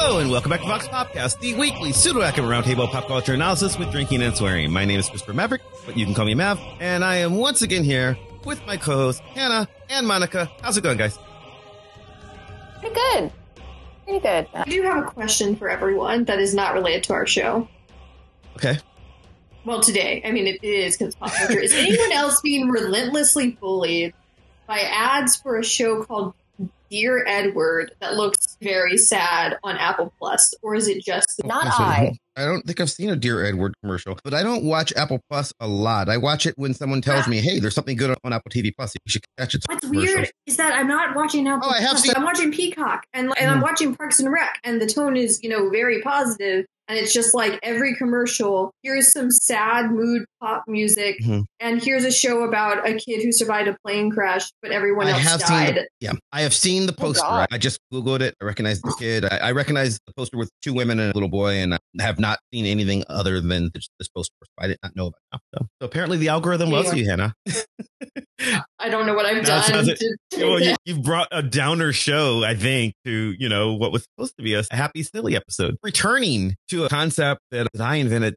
Hello and welcome back to Vox Popcast, the weekly pseudo-academic roundtable pop culture analysis with drinking and swearing. My name is Christopher Maverick, but you can call me Mav, and I am once again here with my co-hosts Hannah and Monica. How's it going, guys? Pretty good. Pretty good. I do have a question for everyone that is not related to our show. Okay. Well, today. I mean, it is because pop culture. Is anyone else being relentlessly bullied by ads for a show called Dear Edward that looks very sad on Apple Plus, or is it just not I don't think I've seen a Dear Edward commercial, but I don't watch Apple Plus a lot. I watch it when someone tells me, hey, there's something good on Apple TV Plus. You should catch it. What's weird is that I'm not watching Apple Plus. I'm watching Peacock and I'm watching Parks and Rec, and the tone is, you know, very positive. And it's just like every commercial, here's some sad mood pop music. Mm-hmm. And here's a show about a kid who survived a plane crash, but everyone else died. I have seen the poster. I just Googled it. I recognize the kid. I recognize the poster with two women and a little boy, and I have not seen anything other than this poster. I did not know about it. So apparently the algorithm loves you, Hannah. I don't know what I've done. You've brought a downer show, I think, to, you know, what was supposed to be a happy, silly episode. Returning to a concept that I invented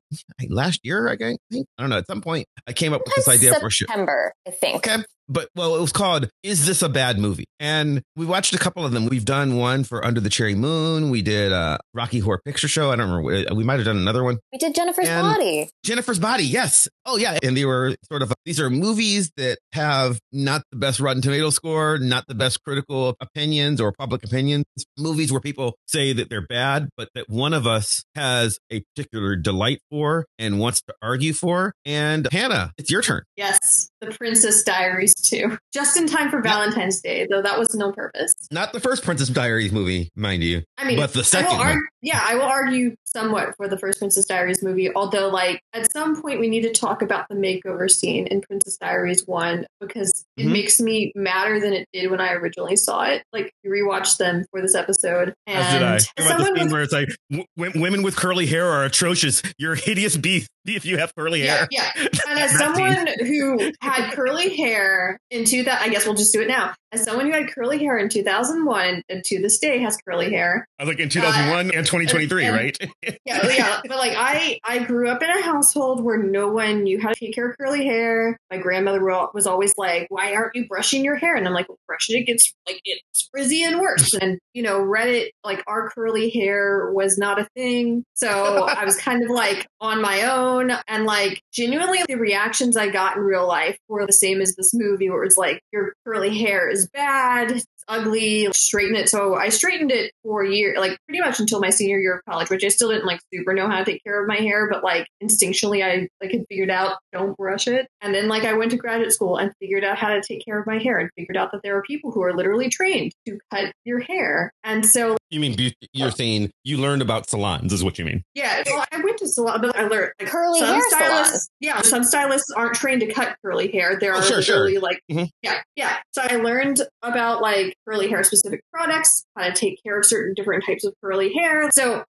last year, I think. I don't know. At some point, I came up with this idea for September, I think. Okay. But, well, it was called, Is This a Bad Movie? And we watched a couple of them. We've done one for Under the Cherry Moon. We did a Rocky Horror Picture Show. I don't remember. We might have done another one. We did Jennifer's Body. Jennifer's Body, yes. Oh, yeah. And they were sort of, these are movies that have not the best Rotten Tomatoes score, not the best critical opinions or public opinions. Movies where people say that they're bad, but that one of us has a particular delight for and wants to argue for. And Hannah, it's your turn. Yes. The Princess Diaries 2. Just in time for Valentine's Day, though that was no purpose. Not the first Princess Diaries movie, mind you. I mean, but the second one. Yeah, I will argue somewhat for the first Princess Diaries movie, although, like, at some point we need to talk about the makeover scene in Princess Diaries 1, because it makes me madder than it did when I originally saw it. Like, you rewatched them for this episode. And as did I. About the scene where it's like, women with curly hair are atrocious. You're a hideous beast if you have curly hair. Yeah. And as someone who had curly hair in 2000, I guess we'll just do it now. As someone who had curly hair in 2001 and to this day has curly hair. I was like in 2001 and 2023, right? Yeah. But like I grew up in a household where no one knew how to take care of curly hair. My grandmother was always like, why aren't you brushing your hair? And I'm like, well, brushing it gets like, it's frizzy and worse. And, you know, Reddit, like our curly hair was not a thing. So I was kind of like on my own, and like genuinely the reactions I got in real life were the same as this movie where it's like, your curly hair is bad, it's ugly, straighten it. So I straightened it for a year, like pretty much until my senior year of college, which I still didn't like super know how to take care of my hair, but like instinctually I like had figured out don't brush it. And then like I went to graduate school and figured out how to take care of my hair and figured out that there are people who are literally trained to cut your hair. And so you mean you're saying you learned about salons is what you mean? Yeah, well, I went to salon, but I learned like, curly hair stylists. Yeah, some stylists aren't trained to cut curly hair. There are literally like yeah. So I learned about like curly hair specific products, how to take care of certain different types of curly hair. So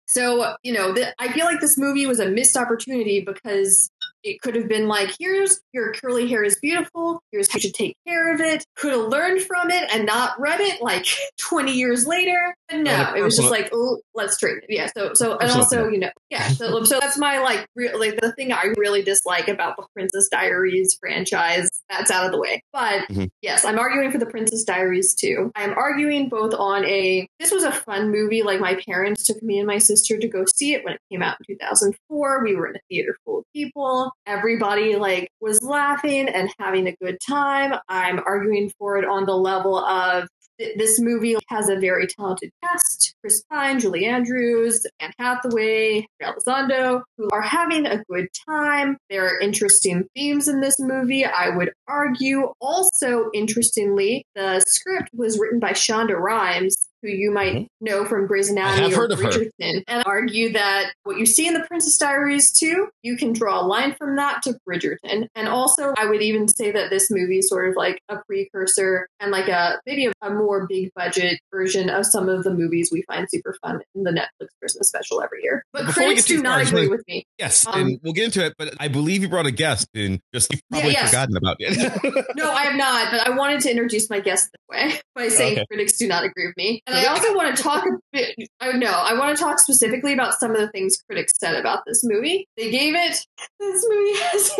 you know, I feel like this movie was a missed opportunity because it could have been like, here's your curly hair is beautiful, here's how you should take care of it. Could have learned from it and not read it like 20 years later. But no, it was just like, oh, let's straighten it. Yeah. So and also, you know, yeah. So that's my like, like the thing I really dislike about the Princess Diaries franchise. That's out of the way. But yes, I'm arguing for the Princess Diaries too. I'm arguing both on this was a fun movie. Like my parents took me and my sister to go see it when it came out in 2004. We were in a theater full of people. Everybody like was laughing and having a good time. I'm arguing for it on the level of this movie has a very talented cast. Chris Pine, Julie Andrews, Anne Hathaway, Hector Elizondo, who are having a good time. There are interesting themes in this movie, I would argue. Also, interestingly, the script was written by Shonda Rhimes, who you might know from Grey's Anatomy or Bridgerton, and argue that what you see in The Princess Diaries 2, you can draw a line from that to Bridgerton. And also, I would even say that this movie is sort of like a precursor and like maybe a more big budget version of some of the movies we find super fun in the Netflix Christmas special every year. But critics do not agree with me. Yes, and we'll get into it, but I believe you brought a guest and just you've probably forgotten about it. No, I have not, but I wanted to introduce my guest this way by saying critics do not agree with me. And I also want to talk a bit, I want to talk specifically about some of the things critics said about this movie. They gave it, this movie has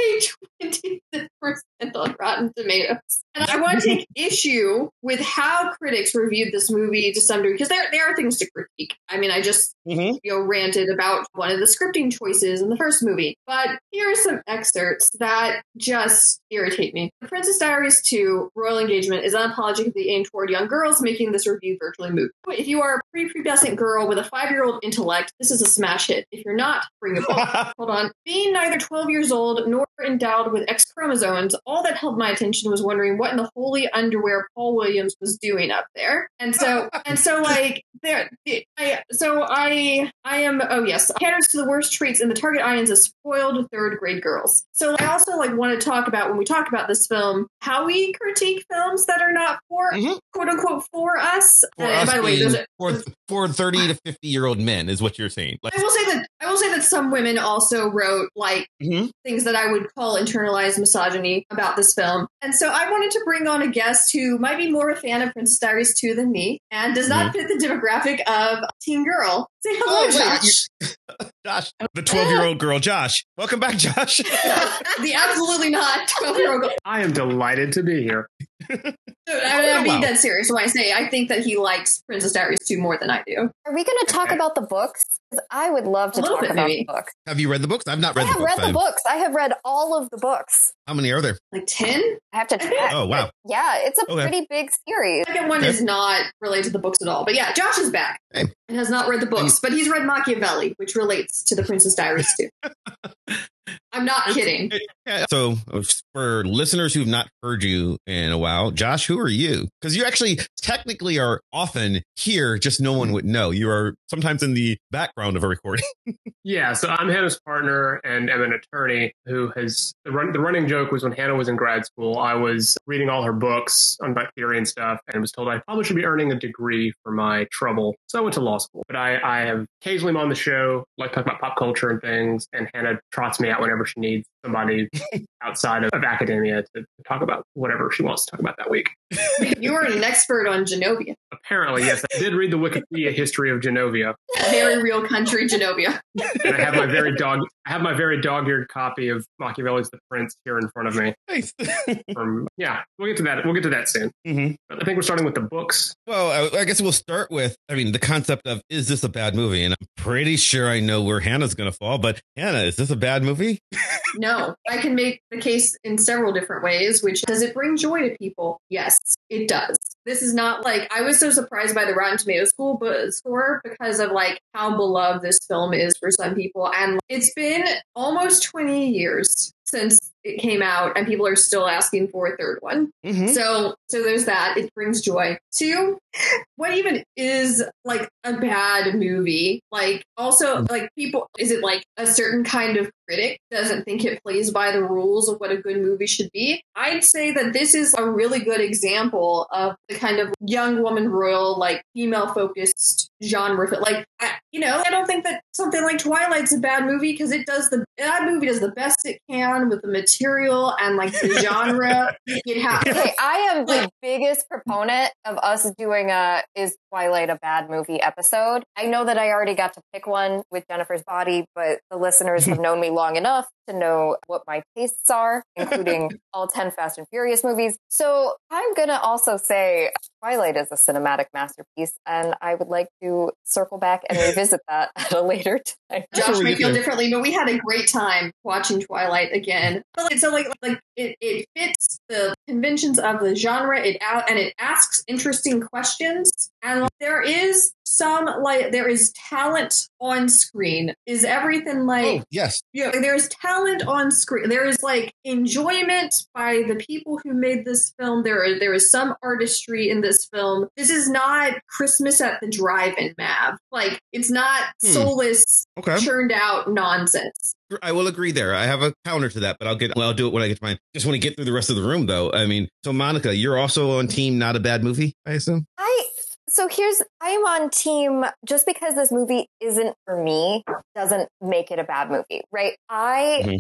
a 26% on Rotten Tomatoes. And I want to take issue with how critics reviewed this movie to some degree, because there are things to critique. I mean, I just ranted about one of the scripting choices in the first movie. But here are some excerpts that just irritate me. The Princess Diaries 2 Royal Engagement is unapologetically aimed toward young girls, making this review virtually moot. If you are a prepubescent girl with a 5-year-old intellect, this is a smash hit. If you're not, bring a book. Hold on. Being neither 12 years old nor endowed with X chromosomes, all that held my attention was wondering what in the holy underwear Paul Williams was doing up there. And so I caters to the worst traits in the target audience of spoiled third grade girls. So I also want to talk about, when we talk about this film, how we critique films that are not for quote unquote for us. And by the way, for 30 to 50 year old men is what you're saying. I will say that some women also wrote things that I would call internalized misogyny about this film. And so I wanted to bring on a guest who might be more a fan of Princess Diaries 2 than me and does not fit the demographic of teen girl. Say hello, Josh. Josh, the 12-year-old girl, Josh. Welcome back, Josh. The absolutely not 12-year-old girl. I am delighted to be here. I'm being dead serious when I say I think that he likes Princess Diaries 2 more than I do. Are we going to talk about the books? Because I would love to talk about the books. Have you read the books? I've not read the books. I have read the books. I have read all of the books. How many are there? 10? I have to check. Oh, wow. Yeah, it's a pretty big series. The second one is not related to the books at all. But yeah, Josh is back and has not read the books. But he's read Machiavelli, which relates to The Princess Diaries 2. I'm not kidding. So for listeners who've not heard you in a while, Josh, who are you? Because you actually technically are often here, just no one would know. You are sometimes in the background of a recording. Yeah, so I'm Hannah's partner and am an attorney who has... The running joke was when Hannah was in grad school, I was reading all her books on about theory and stuff and was told I probably should be earning a degree for my trouble. So I went to law school. But I have occasionally been on the show, like talking about pop culture and things, and Hannah trots me out whenever she needs somebody outside of academia to talk about whatever she wants to talk about that week. You are an expert on Genovia. Apparently, yes. I did read the Wikipedia history of Genovia. Very real country, Genovia. And I have my very dog-eared copy of Machiavelli's The Prince here in front of me. Nice. We'll get to that. We'll get to that soon. Mm-hmm. But I think we're starting with the books. Well, I guess we'll start with, the concept of, is this a bad movie? And I'm pretty sure I know where Hannah's going to fall, but Hannah, is this a bad movie? No. I can make the case in several different ways, which, does it bring joy to people? Yes, it does. This is not I was so surprised by the Rotten Tomatoes score because of how beloved this film is for some people. And it's been almost 20 years since it came out and people are still asking for a third one. Mm-hmm. So there's that. It brings joy. Two, what even is a bad movie? People, is it a certain kind of critic doesn't think it plays by the rules of what a good movie should be? I'd say that this is a really good example of the kind of young woman royal, female focused genre. I don't think that something like Twilight's a bad movie because that movie does the best it can with the material and the genre. Okay, I am the biggest proponent of us doing a "Is Twilight a Bad Movie?" episode. I know that I already got to pick one with Jennifer's Body, but the listeners have known me long enough to know what my tastes are, including all 10 Fast and Furious movies. So I'm gonna also say Twilight is a cinematic masterpiece, and I would like to circle back and revisit that at a later time. Josh may feel differently, but we had a great time watching Twilight again. It fits the conventions of the genre. It asks interesting questions, and there is there is talent on screen. Is everything oh, yes. Yeah, there's talent on screen. There is enjoyment by the people who made this film. There is some artistry in this film. This is not Christmas at the drive-in, Mav. It's not soulless, churned out nonsense. I will agree there. I have a counter to that, but I'll do it when I get to mine. Just want to get through the rest of the room, though. So Monica, you're also on team not a bad movie, I assume? So I'm on team, just because this movie isn't for me doesn't make it a bad movie, right? I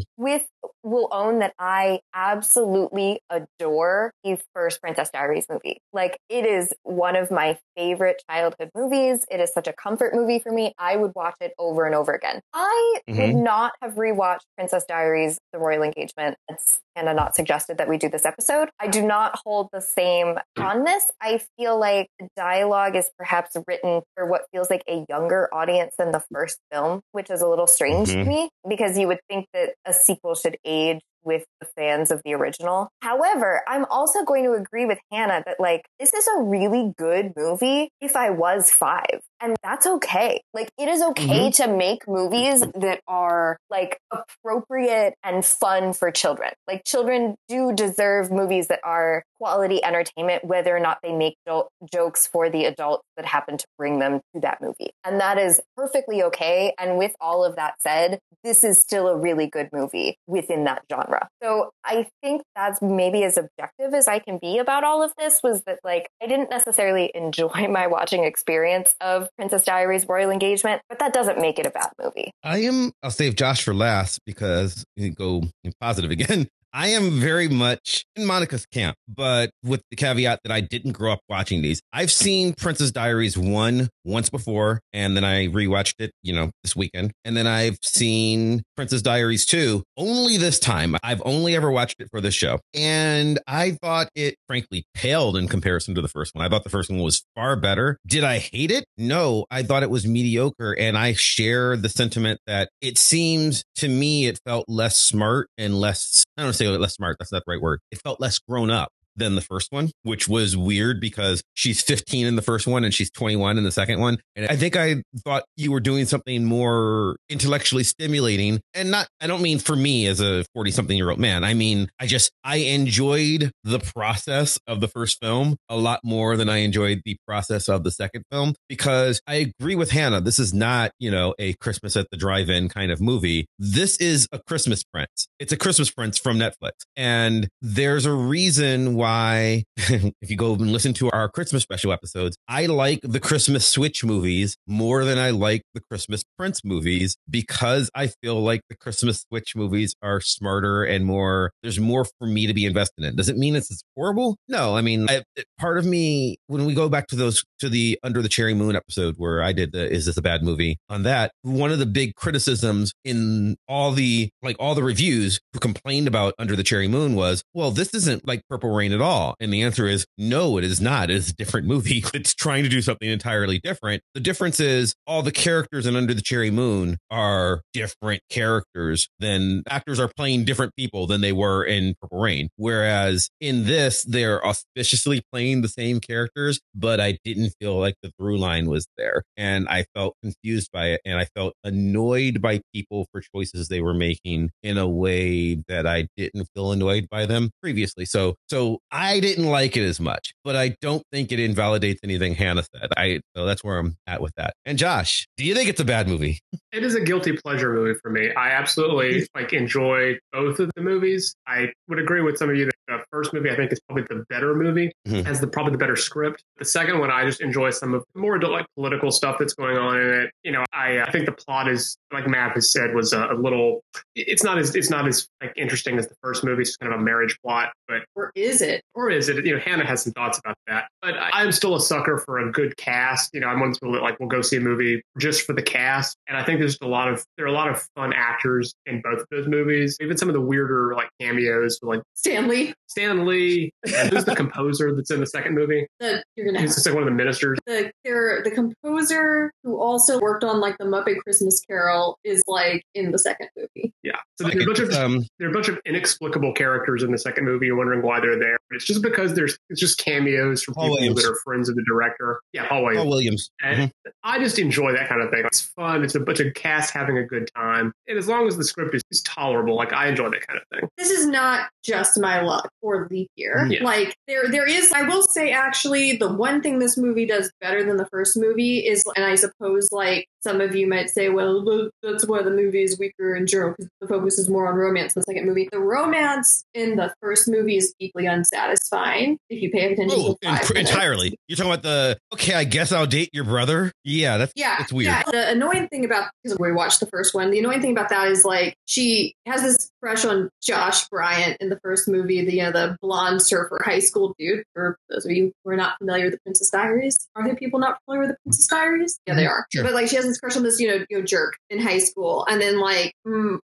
will own that I absolutely adore the first Princess Diaries movie. Like, it is one of my favorite childhood movies. It is such a comfort movie for me. I would watch it over and over again. I would not have rewatched Princess Diaries, The Royal Engagement. It's Hannah not suggested that we do this episode. I do not hold the same on this. I feel like the dialogue is perhaps written for what feels like a younger audience than the first film, which is a little strange to me, because you would think that a sequel should age with the fans of the original. However, I'm also going to agree with Hannah that, like, this is a really good movie if I was 5. And that's okay. Like, it is okay to make movies that are, like, appropriate and fun for children. Like, children do deserve movies that are quality entertainment, whether or not they make jokes for the adults that happen to bring them to that movie. And that is perfectly okay. And with all of that said, this is still a really good movie within that genre. So I think that's maybe as objective as I can be about all of this, was that, like, I didn't necessarily enjoy my watching experience of Princess Diaries Royal Engagement, but that doesn't make it a bad movie. I'll save Josh for last, because you go positive again. I am very much in Monica's camp, but with the caveat that I didn't grow up watching these. I've seen Princess Diaries 1 once before, and then I rewatched it, this weekend. And then I've seen Princess Diaries 2 only this time. I've only ever watched it for this show. And I thought it, frankly, paled in comparison to the first one. I thought the first one was far better. Did I hate it? No, I thought it was mediocre. And I share the sentiment that it seems to me it felt less smart and less, I don't know, less smart, that's not the right word. It felt less grown up than the first one, which was weird because she's 15 in the first one and she's 21 in the second one. And I think I thought you were doing something more intellectually stimulating, and not, I don't mean for me as a 40-something-year-old man. I mean, I enjoyed the process of the first film a lot more than I enjoyed the process of the second film, because I agree with Hannah. This is not, a Christmas at the drive-in kind of movie. This is a Christmas Prince. It's a Christmas Prince from Netflix. And there's a reason why, if you go and listen to our Christmas special episodes, I like the Christmas Switch movies more than I like the Christmas Prince movies, because I feel like the Christmas Switch movies are smarter and more, there's more for me to be invested in. Does it mean it's horrible? No, I mean, part of me, when we go back to the Under the Cherry Moon episode where I did the, is this a bad movie? On that, one of the big criticisms in all the reviews who complained about Under the Cherry Moon was, well, this isn't like Purple Rain at all. And the answer is no, it is not. It's a different movie. It's trying to do something entirely different. The difference is all the characters in Under the Cherry Moon are different characters, than actors are playing different people than they were in Purple Rain. Whereas in this, they're auspiciously playing the same characters, but I didn't feel like the through line was there. And I felt confused by it. And I felt annoyed by people for choices they were making in a way that I didn't feel annoyed by them previously. So I didn't like it as much, but I don't think it invalidates anything Hannah said. So that's where I'm at with that. And Josh, do you think it's a bad movie? It is a guilty pleasure movie for me. I absolutely enjoy both of the movies. I would agree with some of you that the first movie, I think, is probably the better movie, has probably the better script. The second one, I just enjoy some of the more adult, political stuff that's going on in it. I think the plot is, like Matt has said, was a little, it's not as interesting as the first movie. It's kind of a marriage plot, but Or is it? Hannah has some thoughts about that. But I'm still a sucker for a good cast. I'm one people that will go see a movie just for the cast. And I think there's a lot of fun actors in both of those movies. Even some of the weirder cameos, like Stanley, who's the composer that's in the second movie? He's like one of the ministers. The composer who also worked on the Muppet Christmas Carol is in the second movie. Yeah. So there are a bunch of inexplicable characters in the second movie. You're wondering why they're there. It's just because it's just cameos from people that are friends of the director. Yeah, Paul Williams. And I just enjoy that kind of thing. It's fun. It's a bunch of cast having a good time. And as long as the script is tolerable, I enjoy that kind of thing. This is not just my luck or leap year. Yeah. There is, I will say, actually, the one thing this movie does better than the first movie is, and I suppose some of you might say, well, that's why the movie is weaker in general, because the focus focuses more on romance in the second movie. The romance in the first movie is deeply unsatisfying if you pay attention to 5 minutes. Entirely. You're talking about the, okay, I guess I'll date your brother? Yeah, that's weird. Yeah. The annoying thing about, because we watched the first one, the annoying thing about that is, like, she has this crush on Josh Bryant in the first movie, the blonde surfer high school dude. For those of you who are not familiar with The Princess Diaries, are there people not familiar with The Princess Diaries? Yeah, they are. Sure. But, like, she has this crush on this, jerk in high school. And then, like,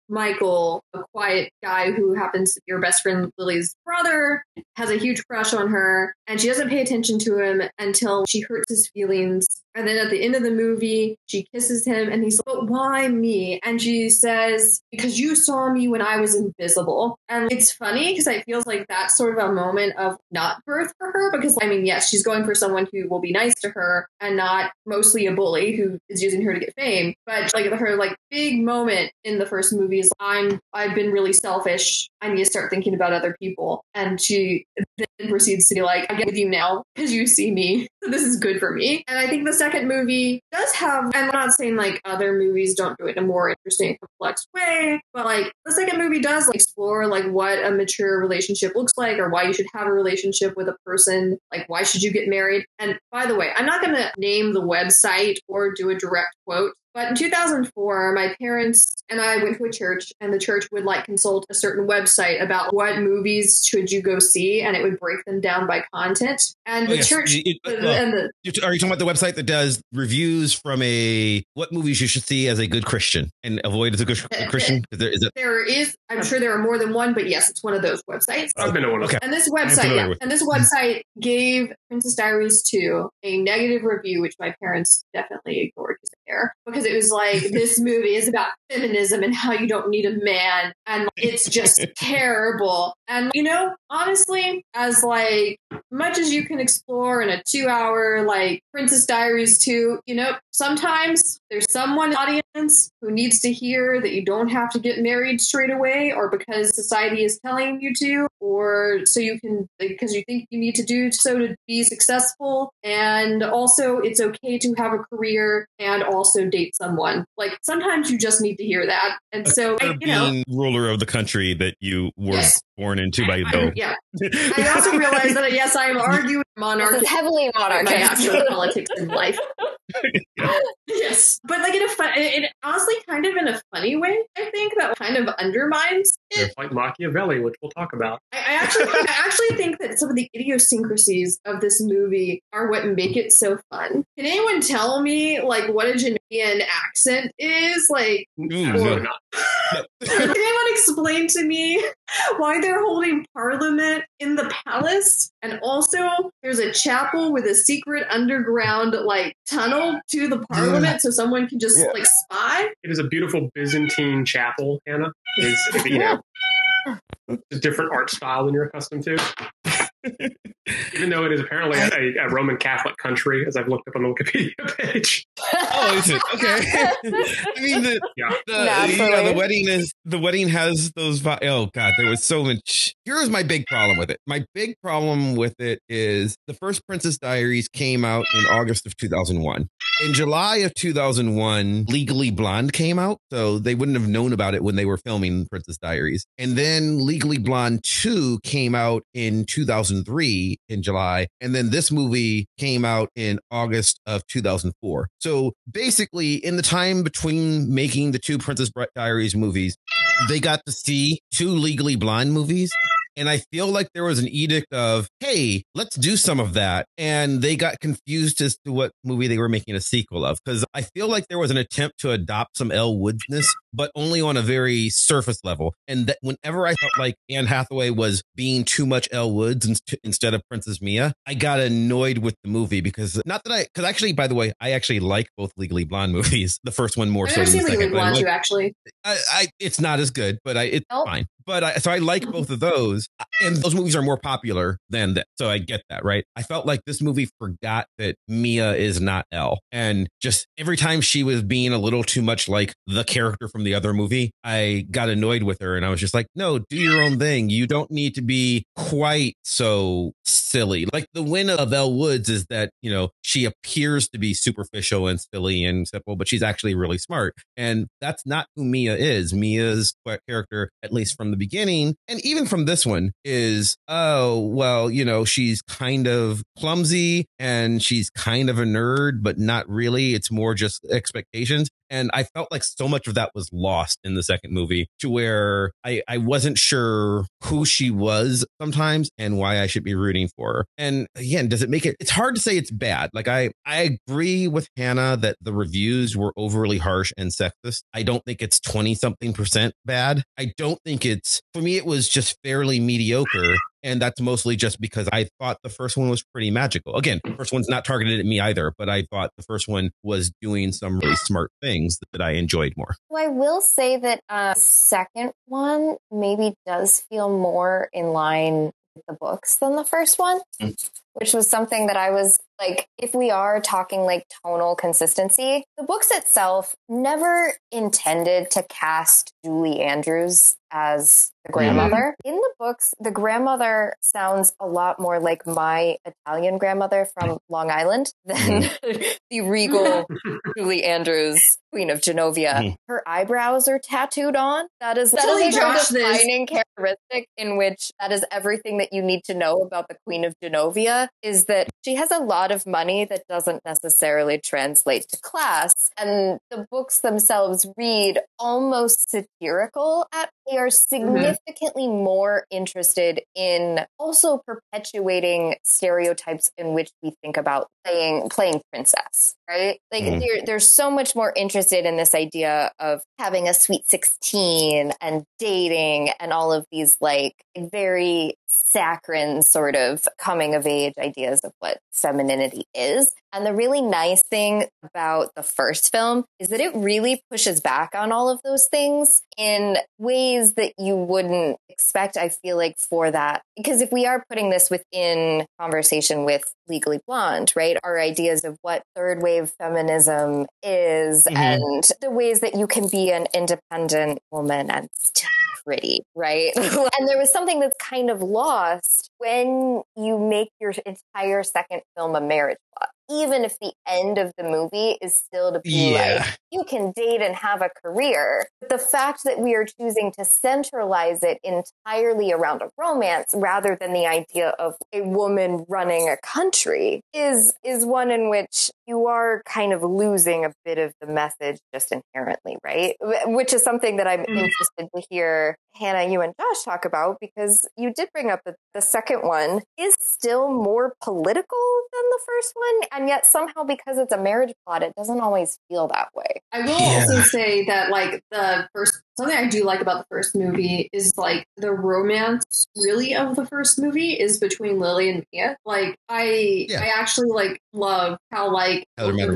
Michael, a quiet guy who happens to be her best friend Lily's brother, has a huge crush on her, and she doesn't pay attention to him until she hurts his feelings. And then at the end of the movie, she kisses him and he's like, but why me? And she says, because you saw me when I was invisible. And it's funny because it feels like that's sort of a moment of not birth for her, because, I mean, yes, she's going for someone who will be nice to her and not mostly a bully who is using her to get fame. But, like, her, like, big moment in the first movie is, I've been really selfish. I need to start thinking about other people. And she then proceeds to be like, I get with you now because you see me. So this is good for me. And I think the second movie does have, and I'm not saying, like, other movies don't do it in a more interesting, complex way, but, like, the second movie does, like, explore, like, what a mature relationship looks like, or why you should have a relationship with a person, like, why should you get married. And, by the way, I'm not going to name the website or do a direct quote, but in 2004, my parents and I went to a church, and the church would, like, consult a certain website about what movies should you go see, and it would break them down by content. And are you talking about the website that does reviews from what movies you should see as a good Christian and avoid as a good Christian? I'm sure there are more than one, but yes, it's one of those websites. I've been to one of them. And this website, gave Princess Diaries 2 a negative review, which my parents definitely ignored because it was like, this movie is about feminism and how you don't need a man, and it's just terrible. And, honestly, as, like, much as you can explore in a 2-hour, like, Princess Diaries 2, sometimes there's someone in the audience who needs to hear that you don't have to get married straight away, or because society is telling you to, or so you can, because you think you need to do so to be successful. And also, it's okay to have a career and also date someone. Like, sometimes you just need to hear that. And so, ruler of the country that you were born into by adult. Yeah. I also realized that, yes, I am arguing monarchy. This is heavily monarchy. My actual politics in life. Yeah. Yes. But, like, it honestly, kind of in a funny way, I think that kind of undermines it. It's like Machiavelli, which we'll talk about. I actually think that some of the idiosyncrasies of this movie are what make it so fun. Can anyone tell me, like, what a Genovia accent is? Like, can anyone explain to me why they're holding parliament in the palace? And also, there's a chapel with a secret underground, like, tunnel to the parliament, so someone can just, like, spy. It is a beautiful Byzantine chapel, Hannah. It's, a different art style than you're accustomed to. Even though it is apparently a Roman Catholic country, as I've looked up on the Wikipedia page. Oh, is it? Okay. I mean, the wedding has those. Oh God, there was so much. Here's my big problem with it. My big problem with it is the first Princess Diaries came out in August of 2001. In July of 2001, Legally Blonde came out, so they wouldn't have known about it when they were filming Princess Diaries. And then Legally Blonde 2 came out in 2003 in July, and then this movie came out in August of 2004. So basically, in the time between making the two Princess Diaries movies, they got to see two Legally Blonde movies. And I feel like there was an edict of, hey, let's do some of that. And they got confused as to what movie they were making a sequel of. Because I feel like there was an attempt to adopt some Elle Woodsness, but only on a very surface level. And that whenever I felt like Anne Hathaway was being too much Elle Woods instead of Princess Mia, I got annoyed with the movie by the way, I actually like both Legally Blonde movies. The first one more so than the second. Legally Blonde, you actually. It's not as good, but it's fine. But so I like both of those, and those movies are more popular than that. So I get that, right? I felt like this movie forgot that Mia is not Elle, and just every time she was being a little too much like the character from the other movie, I got annoyed with her and I was just like, no, do your own thing. You don't need to be quite so silly. Like the win of Elle Woods is that, you know, she appears to be superficial and silly and simple, but she's actually really smart. And that's not who Mia is. Mia's character, at least from the beginning, and even from this one, is, oh, well, you know, she's kind of clumsy and she's kind of a nerd, but not really. It's more just expectations. And I felt like so much of that was lost in the second movie to where I wasn't sure who she was sometimes and why I should be rooting for her. And again, does it make it? It's hard to say it's bad. Like I agree with Hannah that the reviews were overly harsh and sexist. I don't think it's 20-something% bad. I don't think it's, for me, it was just fairly mediocre. And that's mostly just because I thought the first one was pretty magical. Again, the first one's not targeted at me either, but I thought the first one was doing some really smart things that I enjoyed more. Well, I will say that the second one maybe does feel more in line with the books than the first one, which was something that I was like, if we are talking like tonal consistency, the books itself never intended to cast Julie Andrews as the grandmother. Mm-hmm. In the books, the grandmother sounds a lot more like my Italian grandmother from Long Island than the regal Julie Andrews, Queen of Genovia. Mm-hmm. Her eyebrows are tattooed on. That is a defining characteristic in which that is everything that you need to know about the Queen of Genovia, is that she has a lot of money that doesn't necessarily translate to class. And the books themselves read almost satirical at they are significantly more interested in also perpetuating stereotypes in which we think about playing princess, right? Like they're so much more interested in this idea of having a sweet 16 and dating and all of these like very saccharine sort of coming of age ideas of what femininity is. And the really nice thing about the first film is that it really pushes back on all of those things in ways that you wouldn't expect, I feel like, for that. Because if we are putting this within conversation with Legally Blonde, right, our ideas of what third wave feminism is and the ways that you can be an independent woman and still pretty, right? And there was something that's kind of lost when you make your entire second film a marriage plot. Even if the end of the movie is still to be like, you can date and have a career. But the fact that we are choosing to centralize it entirely around a romance rather than the idea of a woman running a country is one in which you are kind of losing a bit of the message just inherently, right? Which is something that I'm interested to hear Hannah, you and Josh talk about, because you did bring up that the second one is still more political than the first one. And yet somehow, because it's a marriage plot, it doesn't always feel that way. I will also say that like the first, something I do like about the first movie is like the romance really of the first movie is between Lily and Mia. Like I actually like love how like both of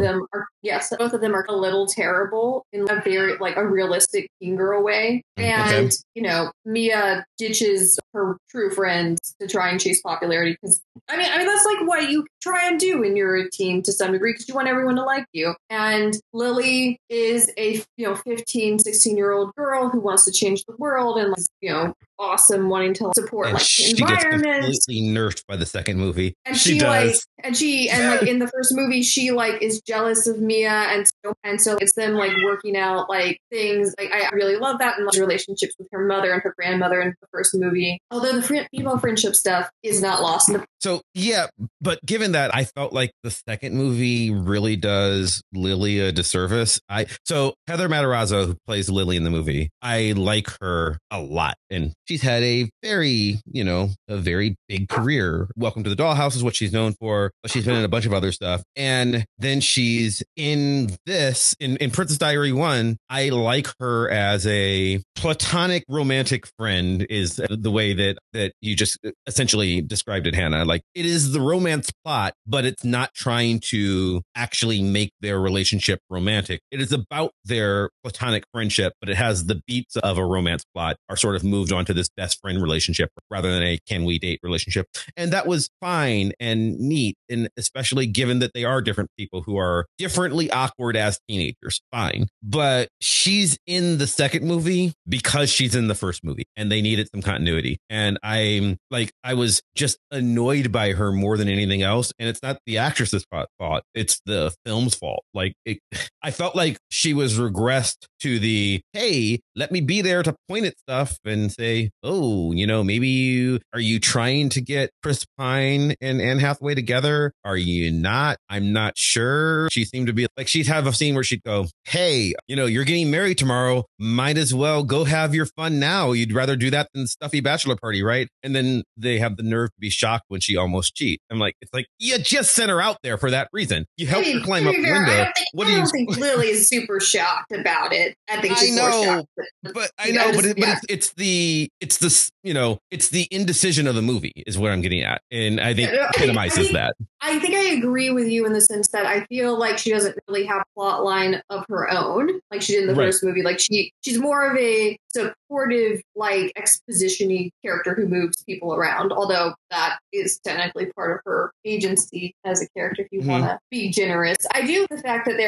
them are a little terrible in a very like a realistic teen girl way. And you know, Mia ditches her true friends to try and chase popularity because I mean that's like what you try and do when you're a teen to some degree, because you want everyone to like you. And Lily is a 15-16-year-old girl who wants to change the world and like, you know, awesome, wanting to support and like the environment. She gets completely nerfed by the second movie. And she does. Like in the first movie, she like is jealous of Mia, and so it's them like working out like things. Like I really love that, and like relationships with her mother and her grandmother in the first movie. Although the female friendship stuff is not lost in the. So yeah, but given that, I felt like the second movie really does Lily a disservice. So Heather Matarazzo, who plays Lily in the movie, I like her a lot, and she's had a very big career. Welcome to the Dollhouse is what she's known for, but she's been in a bunch of other stuff. And then she's in this, in Princess Diaries 1, I like her as a platonic romantic friend is the way that you just essentially described it, Hannah. Like it is the romance plot, but it's not trying to actually make their relationship romantic. It is about their platonic friendship, but it has the beats of a romance plot are sort of moved on to this best friend relationship rather than a can we date relationship. And that was fine and neat. and especially given that they are different people who are differently awkward as teenagers. Fine. But she's in the second movie because she's in the first movie and they needed some continuity. And I'm like, I was just annoyed by her more than anything else. And it's not the actress's fault. It's the film's fault. Like, I felt like she was regressed to the, hey, let me be there to point at stuff and say, oh, you know, maybe are you trying to get Chris Pine and Anne Hathaway together? Are you not? I'm not sure. She seemed to be like, she'd have a scene where she'd go, hey, you know, you're getting married tomorrow. Might as well go have your fun now. You'd rather do that than stuffy bachelor party, right? And then they have the nerve to be shocked when she almost cheats. I'm like, it's like, you just sent her out there for that reason. You helped her climb up the window. I don't think Lily is super shocked about it. I think she's more shocked. It's the indecision of the movie is what I'm getting at. And I think epitomizes that. I think I agree with you in the sense that I feel like she doesn't really have a plot line of her own. Like she did in the first movie. Like she's more of a supportive, like exposition-y character who moves people around. Although that is technically part of her agency as a character if you want to be generous. I do the fact that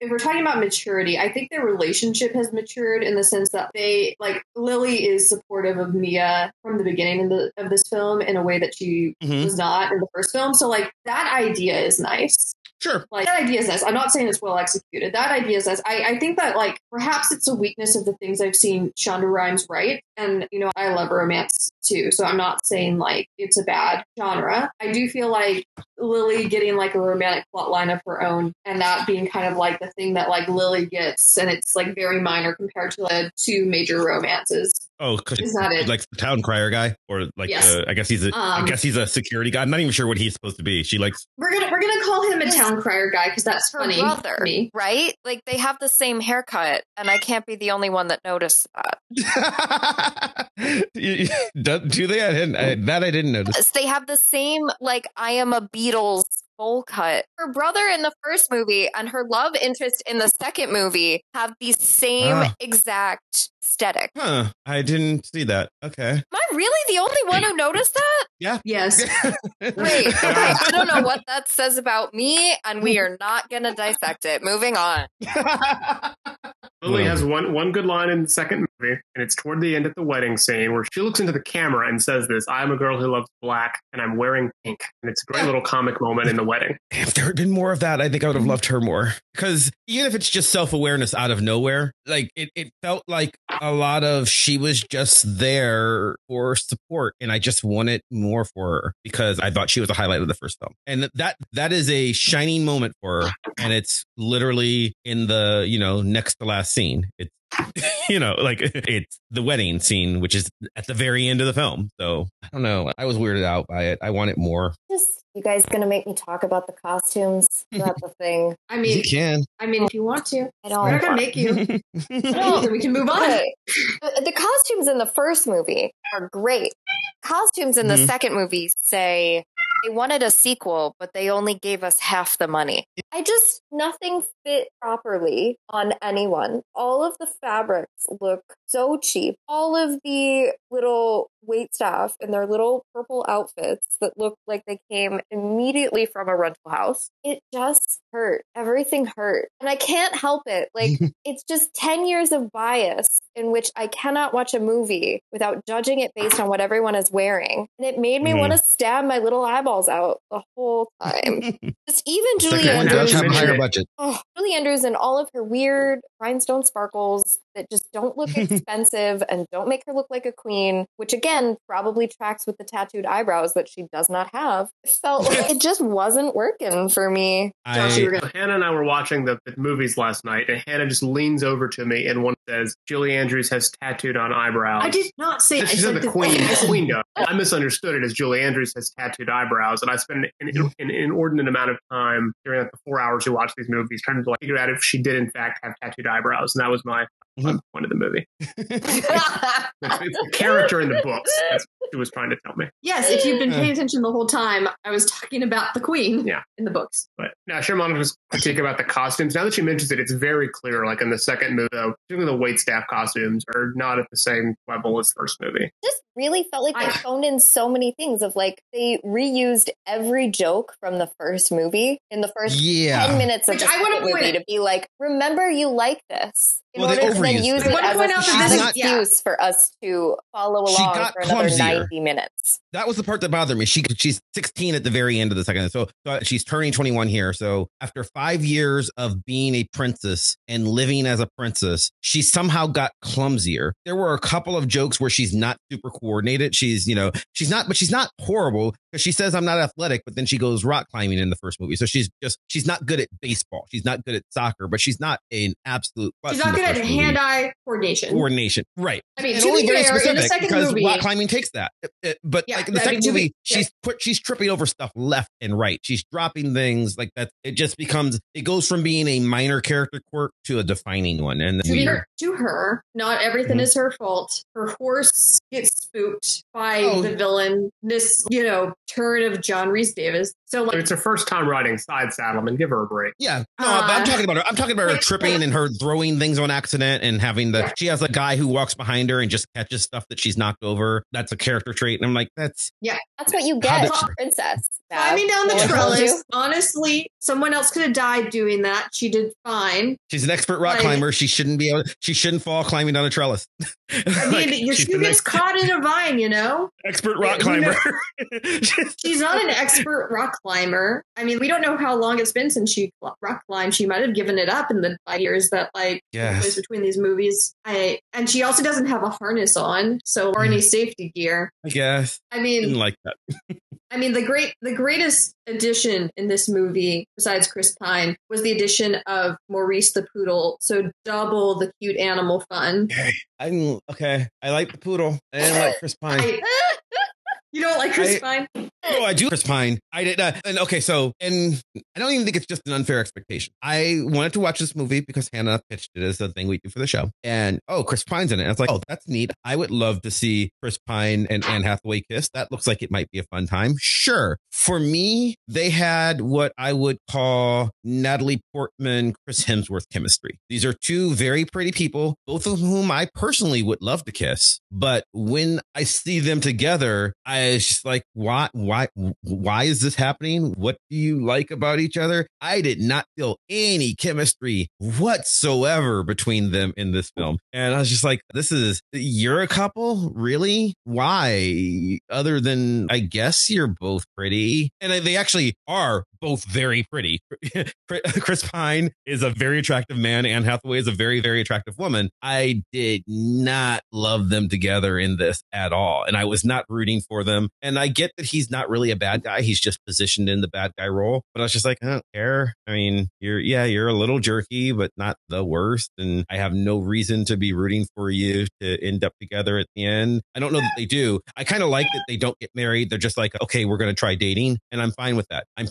if we're talking about maturity, I think their relationship has matured in the sense that they, like Lily is supportive of Mia from the beginning of this film in a way that she was not in the first film. So like that idea is nice. Sure. Like, that idea is nice. I'm not saying it's well executed. That idea is nice. I think that, like, perhaps it's a weakness of the things I've seen Shonda Rhimes write. And, you know, I love romance too. So I'm not saying, like, it's a bad genre. I do feel like Lily getting, like, a romantic plotline of her own and that being kind of, like, the thing that, like, Lily gets. And it's, like, very minor compared to the two major romances. Oh, because like the town crier guy, or like I guess he's a security guy. I'm not even sure what he's supposed to be. She likes we're gonna call him a town crier guy because that's her funny brother, for me, right? Like they have the same haircut, and I can't be the only one that noticed that. Do they? I didn't notice. They have the same like I am a Beatles bowl cut. Her brother in the first movie and her love interest in the second movie have the same exact aesthetic. Huh. I didn't see that. Okay. Am I really the only one who noticed that? Yeah. Yes. Wait. I don't know what that says about me, and we are not going to dissect it. Moving on. Lily has one good line in the second movie, and it's toward the end at the wedding scene where she looks into the camera and says this, I'm a girl who loves black and I'm wearing pink. And it's a great little comic moment in the wedding. If there had been more of that, I think I would have loved her more. Because even if it's just self-awareness out of nowhere, like it felt like a lot of she was just there for support. And I just wanted more for her because I thought she was a highlight of the first film. And that is a shining moment for her. And it's literally in the, you know, next to last scene. It's, you know, like it's the wedding scene, which is at the very end of the film. So I don't know. I was weirded out by it. I want it more. You guys going to make me talk about the costumes? That's the thing. I mean, you can. I mean, if you want to. I don't. We're going to make you. So we can move on. The costumes in the first movie are great. Costumes in the second movie say they wanted a sequel, but they only gave us half the money. Nothing fit properly on anyone. All of the fabrics look so cheap. All of the little waitstaff in their little purple outfits that look like they came immediately from a rental house. It just hurt. Everything hurt. And I can't help it. Like, it's just 10 years of bias in which I cannot watch a movie without judging it based on what everyone is wearing. And it made me want to stab my little eyeballs out the whole time. Just even Julie Andrews. Higher budget. Oh, Julie Andrews and all of her weird rhinestone sparkles that just don't look expensive and don't make her look like a queen, which again probably tracks with the tattooed eyebrows that she does not have. Felt like it just wasn't working for me. Hannah and I were watching the movies last night, and Hannah just leans over to me and one says, Julie Andrews has tattooed on eyebrows. I did not say that. She said the queen. No. I misunderstood it as Julie Andrews has tattooed eyebrows, and I spent an inordinate amount of time during like the 4 hours to watch these movies trying to like figure out if she did in fact have tattooed eyebrows, and that was my point of the movie. It's the character in the books. That's what she was trying to tell me. Yes, if you've been paying attention the whole time, I was talking about the queen in the books. But now, sure, Monica's critique about the costumes. Now that she mentions it, it's very clear, like in the second movie, though, particularly the waitstaff costumes are not at the same level as the first movie. Just really felt like they phoned in so many things of like they reused every joke from the first movie in the first 10 minutes of the movie to be like, remember you like this. In order to then use it as an excuse for us to follow along for another 90 minutes. That was the part that bothered me. She's 16 at the very end of the second. So she's turning 21 here. So after 5 years of being a princess and living as a princess, she somehow got clumsier. There were a couple of jokes where she's not super coordinated. She's not horrible because she says, I'm not athletic, but then she goes rock climbing in the first movie. So she's not good at baseball. She's not good at soccer, but she's not an absolute. She's not good at hand-eye coordination. Right. I mean, to be fair, in the second movie, rock climbing takes that. But yeah, like the second movie, she's tripping over stuff left and right. She's dropping things like that. It just becomes, it goes from being a minor character quirk to a defining one. And to her, not everything is her fault. Her horse gets spooked by the villain. This, turn of John Rhys Davis. So like, it's her first time riding side saddle, and give her a break. Yeah, no, but I'm talking about her. I'm talking about her tripping and her throwing things on accident and having the. She has a guy who walks behind her and just catches stuff that she's knocked over. That's a character trait, and I'm like, that's what you get, princess. Climbing down the trellis. Honestly, someone else could have died doing that. She did fine. She's an expert rock climber. She shouldn't be able. She shouldn't fall climbing down a trellis. I mean, your shoe gets caught in a vine. Expert rock climber. She's not an expert rock climber. I mean, we don't know how long it's been since she rock climbed. She might have given it up in the 5 years that between these movies. And she also doesn't have a harness on, or any safety gear. I guess. I mean, didn't like that. I mean, the greatest addition in this movie, besides Chris Pine, was the addition of Maurice the poodle. So double the cute animal fun. Okay. I like the poodle. I didn't like Chris Pine. You don't like Chris Pine? Oh, I do. Chris Pine. I did. And I don't even think it's just an unfair expectation. I wanted to watch this movie because Hannah pitched it as the thing we do for the show. And, Chris Pine's in it. I was like, that's neat. I would love to see Chris Pine and Anne Hathaway kiss. That looks like it might be a fun time. Sure. For me, they had what I would call Natalie Portman, Chris Hemsworth chemistry. These are two very pretty people, both of whom I personally would love to kiss. But when I see them together, I was just like, why is this happening? What do you like about each other? I did not feel any chemistry whatsoever between them in this film. And I was just like, you're a couple? Really? Why? Other than, I guess you're both pretty. And they actually are both very pretty. Chris Pine is a very attractive man. Anne Hathaway is a very, very attractive woman. I did not love them together in this at all. And I was not rooting for them. And I get that he's not really a bad guy. He's just positioned in the bad guy role. But I was just like, I don't care. I mean, you're a little jerky, but not the worst. And I have no reason to be rooting for you to end up together at the end. I don't know that they do. I kind of like that they don't get married. They're just like, okay, we're going to try dating. And I'm fine with that. I'm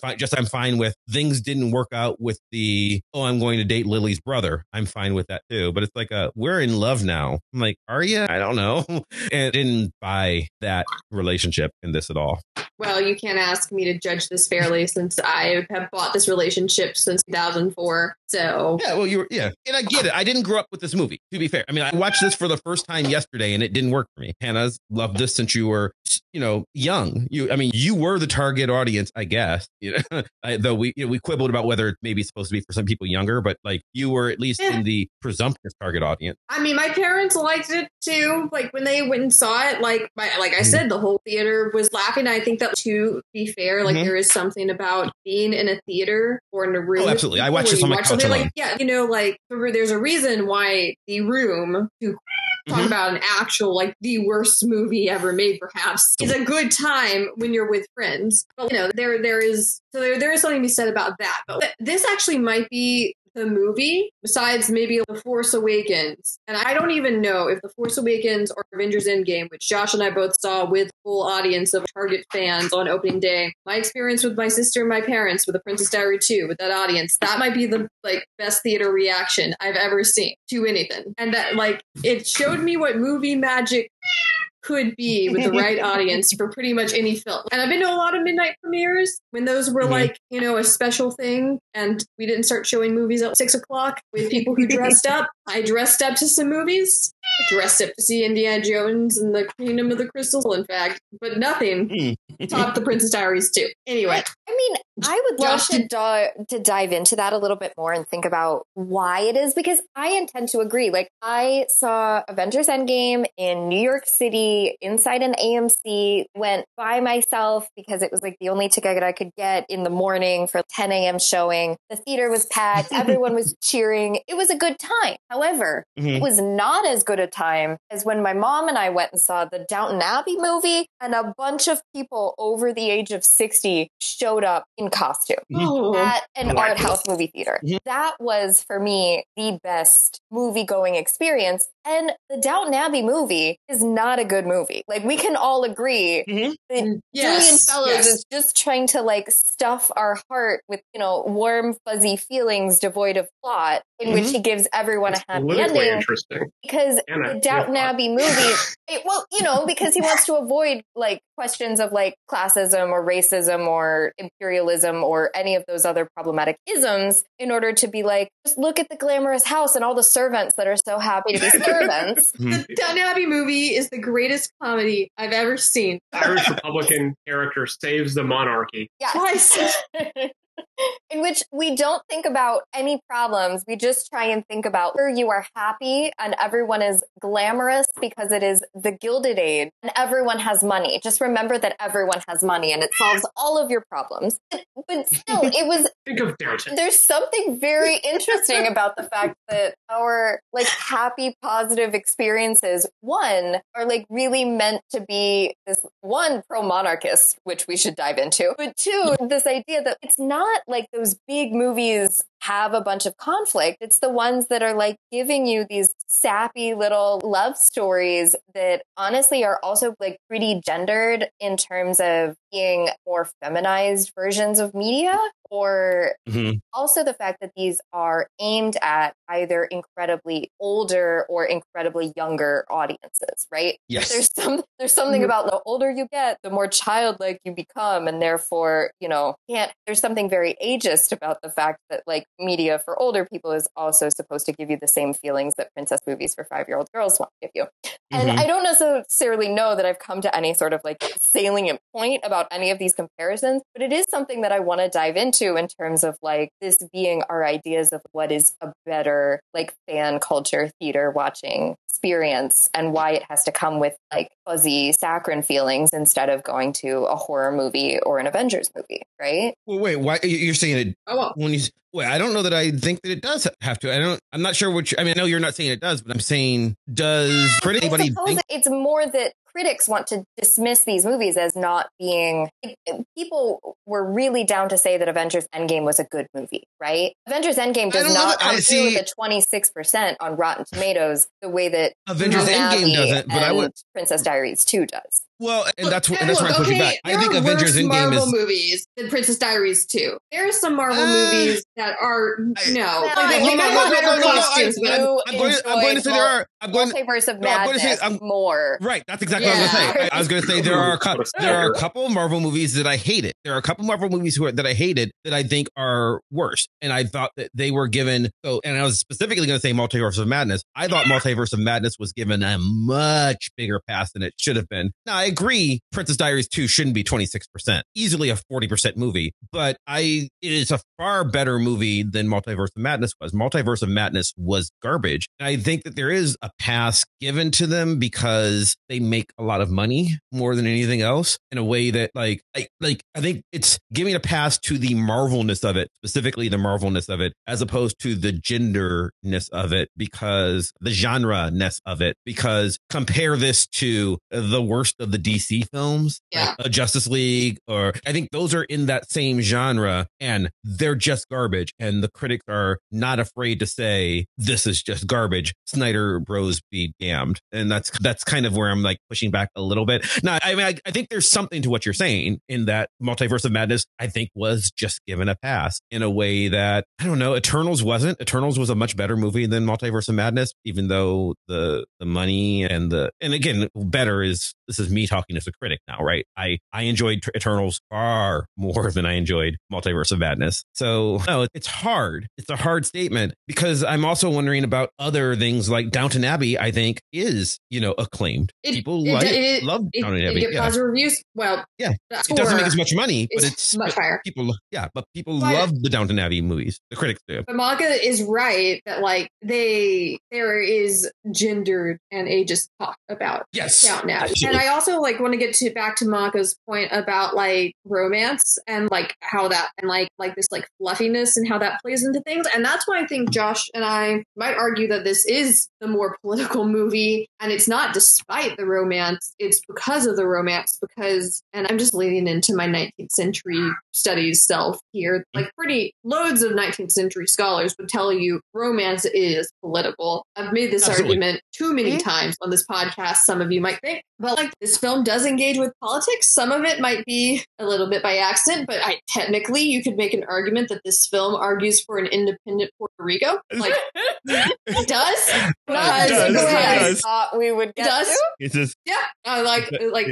fine with things didn't work out with the, I'm going to date Lily's brother. I'm fine with that too. But it's like, we're in love now. I'm like, are you? I don't know. And didn't buy that relationship in this at all. Well, you can't ask me to judge this fairly since I have bought this relationship since 2004. So yeah, well, and I get it. I didn't grow up with this movie, to be fair. I mean, I watched this for the first time yesterday and it didn't work for me. Hannah's loved this since you were, young. You were the target audience, I guess. Though we quibbled about whether it maybe supposed to be for some people younger, but like you were at least in the presumptive target audience. I mean, my parents liked it too. Like when they went and saw it, like I said, the whole theater was laughing. I think that, to be fair, there is something about being in a theater or in a room. Oh, absolutely. I watch this on my couch alone. There's a reason why The Room, to talk about an actual, the worst movie ever made, perhaps, is a good time when you're with friends. But, there is something to be said about that. But this actually might be the movie, besides maybe The Force Awakens. And I don't even know if The Force Awakens or Avengers Endgame, which Josh and I both saw with full audience of Target fans on opening day. My experience with my sister and my parents with The Princess Diaries 2, with that audience, that might be the best theater reaction I've ever seen to anything. And that it showed me what movie magic could be with the right audience for pretty much any film. And I've been to a lot of midnight premieres when those were a special thing. And we didn't start showing movies at 6 o'clock with people who dressed up. I dressed up to some movies. dressed up to see Indiana Jones and the Kingdom of the Crystal, in fact, but nothing topped The Princess Diaries 2. Anyway. I mean, I would love to dive into that a little bit more and think about why it is, because I intend to agree. Like, I saw Avengers Endgame in New York City inside an AMC, went by myself because it was like the only ticket I could get in the morning for 10 a.m. showing. The theater was packed. Everyone was cheering. It was a good time. However, it was not as good a time as when my mom and I went and saw the Downton Abbey movie, and a bunch of people over the age of 60 showed up in costume at an art house movie theater. That was, for me, the best movie-going experience. And the Downton Abbey movie is not a good movie. Like, we can all agree that Julian Fellowes is just trying to, like, stuff our heart with, you know, warm, fuzzy feelings devoid of plot, in which he gives everyone a happy ending. Because the Downton Abbey movie, because he wants to avoid, like, questions of, like, classism or racism or imperialism or any of those other problematic isms, in order to be like, just look at the glamorous house and all the servants that are so happy to be servants. The Downton Abbey movie is the greatest comedy I've ever seen. Irish Republican character saves the monarchy. Yes. In which we don't think about any problems. We just try and think about where you are happy and everyone is glamorous because it is the Gilded Age and everyone has money. Just remember that everyone has money and it solves all of your problems. But still, it was... Think of Downton. There's something very interesting about the fact that our, like, happy, positive experiences, one, are, like, really meant to be this, one, pro-monarchist, which we should dive into, but two, this idea that it's not like those big movies have a bunch of conflict. It's the ones that are, like, giving you these sappy little love stories that honestly are also, like, pretty gendered in terms of being more feminized versions of media, or also the fact that these are aimed at either incredibly older or incredibly younger audiences, right? Yes. There's something about the older you get, the more childlike you become, and therefore, you know, there's something very ageist about the fact that, like, media for older people is also supposed to give you the same feelings that princess movies for 5-year-old girls want to give you. And I don't necessarily know that I've come to any sort of, like, salient point about any of these comparisons, but it is something that I want to dive into in terms of, like, this being our ideas of what is a better, like, fan culture theater watching experience, and why it has to come with, like, fuzzy saccharine feelings instead of going to a horror movie or an Avengers movie, right? Well, wait, why you're saying it when you... Well, I don't know that I think that it does have to. I'm not sure what I mean. I know you're not saying it does, but I'm saying, does anybody think it's more that critics want to dismiss these movies as not being... People were really down to say that Avengers Endgame was a good movie, right? Avengers Endgame does not come through the 26% on Rotten Tomatoes the way that Avengers Endgame doesn't, but I would... Princess Diaries 2 does. Well, and that's where I'm pushing back. I think Avengers Endgame is... movies than Princess Diaries 2. There are some Marvel movies that are... I'm going to say there are more. Right, that's exactly... I was going to say there are a couple of Marvel movies that I hated. There are a couple of Marvel movies that I hated that I think are worse, and I thought that they were given... So, and I was specifically going to say Multiverse of Madness. I thought Multiverse of Madness was given a much bigger pass than it should have been. Now, I agree, Princess Diaries 2 shouldn't be 26%, easily a 40% movie, but it is a far better movie than Multiverse of Madness was. Multiverse of Madness was garbage, and I think that there is a pass given to them because they make a lot of money more than anything else, in a way that, like, I think it's giving a pass to the Marvelness of it, specifically the Marvelness of it, as opposed to the genderness of it, because the genre-ness of it, because compare this to the worst of the DC films, like a Justice League, or I think those are in that same genre, and they're just garbage, and the critics are not afraid to say, this is just garbage, Snyder Bros be damned. And that's kind of where I'm, like, pushing back a little bit. Now, I mean, I think there's something to what you're saying, in that Multiverse of Madness, I think, was just given a pass in a way that, I don't know, Eternals wasn't. Eternals was a much better movie than Multiverse of Madness, even though the money and again, better is... This is me me talking as a critic now, right? I enjoyed Eternals far more than I enjoyed Multiverse of Madness. So no, it's hard. It's a hard statement because I'm also wondering about other things like Downton Abbey, I think is, you know, acclaimed. People love Downton Abbey. It gets reviews. Well, yeah, it doesn't make as much money, but it's much higher. But people love the Downton Abbey movies. The critics do. But Monica is right that like there is gendered and ageist talk about Downton Abbey. And I also like want to get back to Monica's point about like romance and like how that and like this like fluffiness and how that plays into things. And that's why I think Josh and I might argue that this is the more political movie, and it's not despite the romance, it's because of the romance, because, and I'm just leaning into my 19th century studies self here, like pretty loads of 19th century scholars would tell you romance is political. I've made this argument too many times on this podcast, some of you might think, but like this film does engage with politics. Some of it might be a little bit by accident, but technically you could make an argument that this film argues for an independent Puerto Rico. Like, it does. I thought we would get to. Yeah.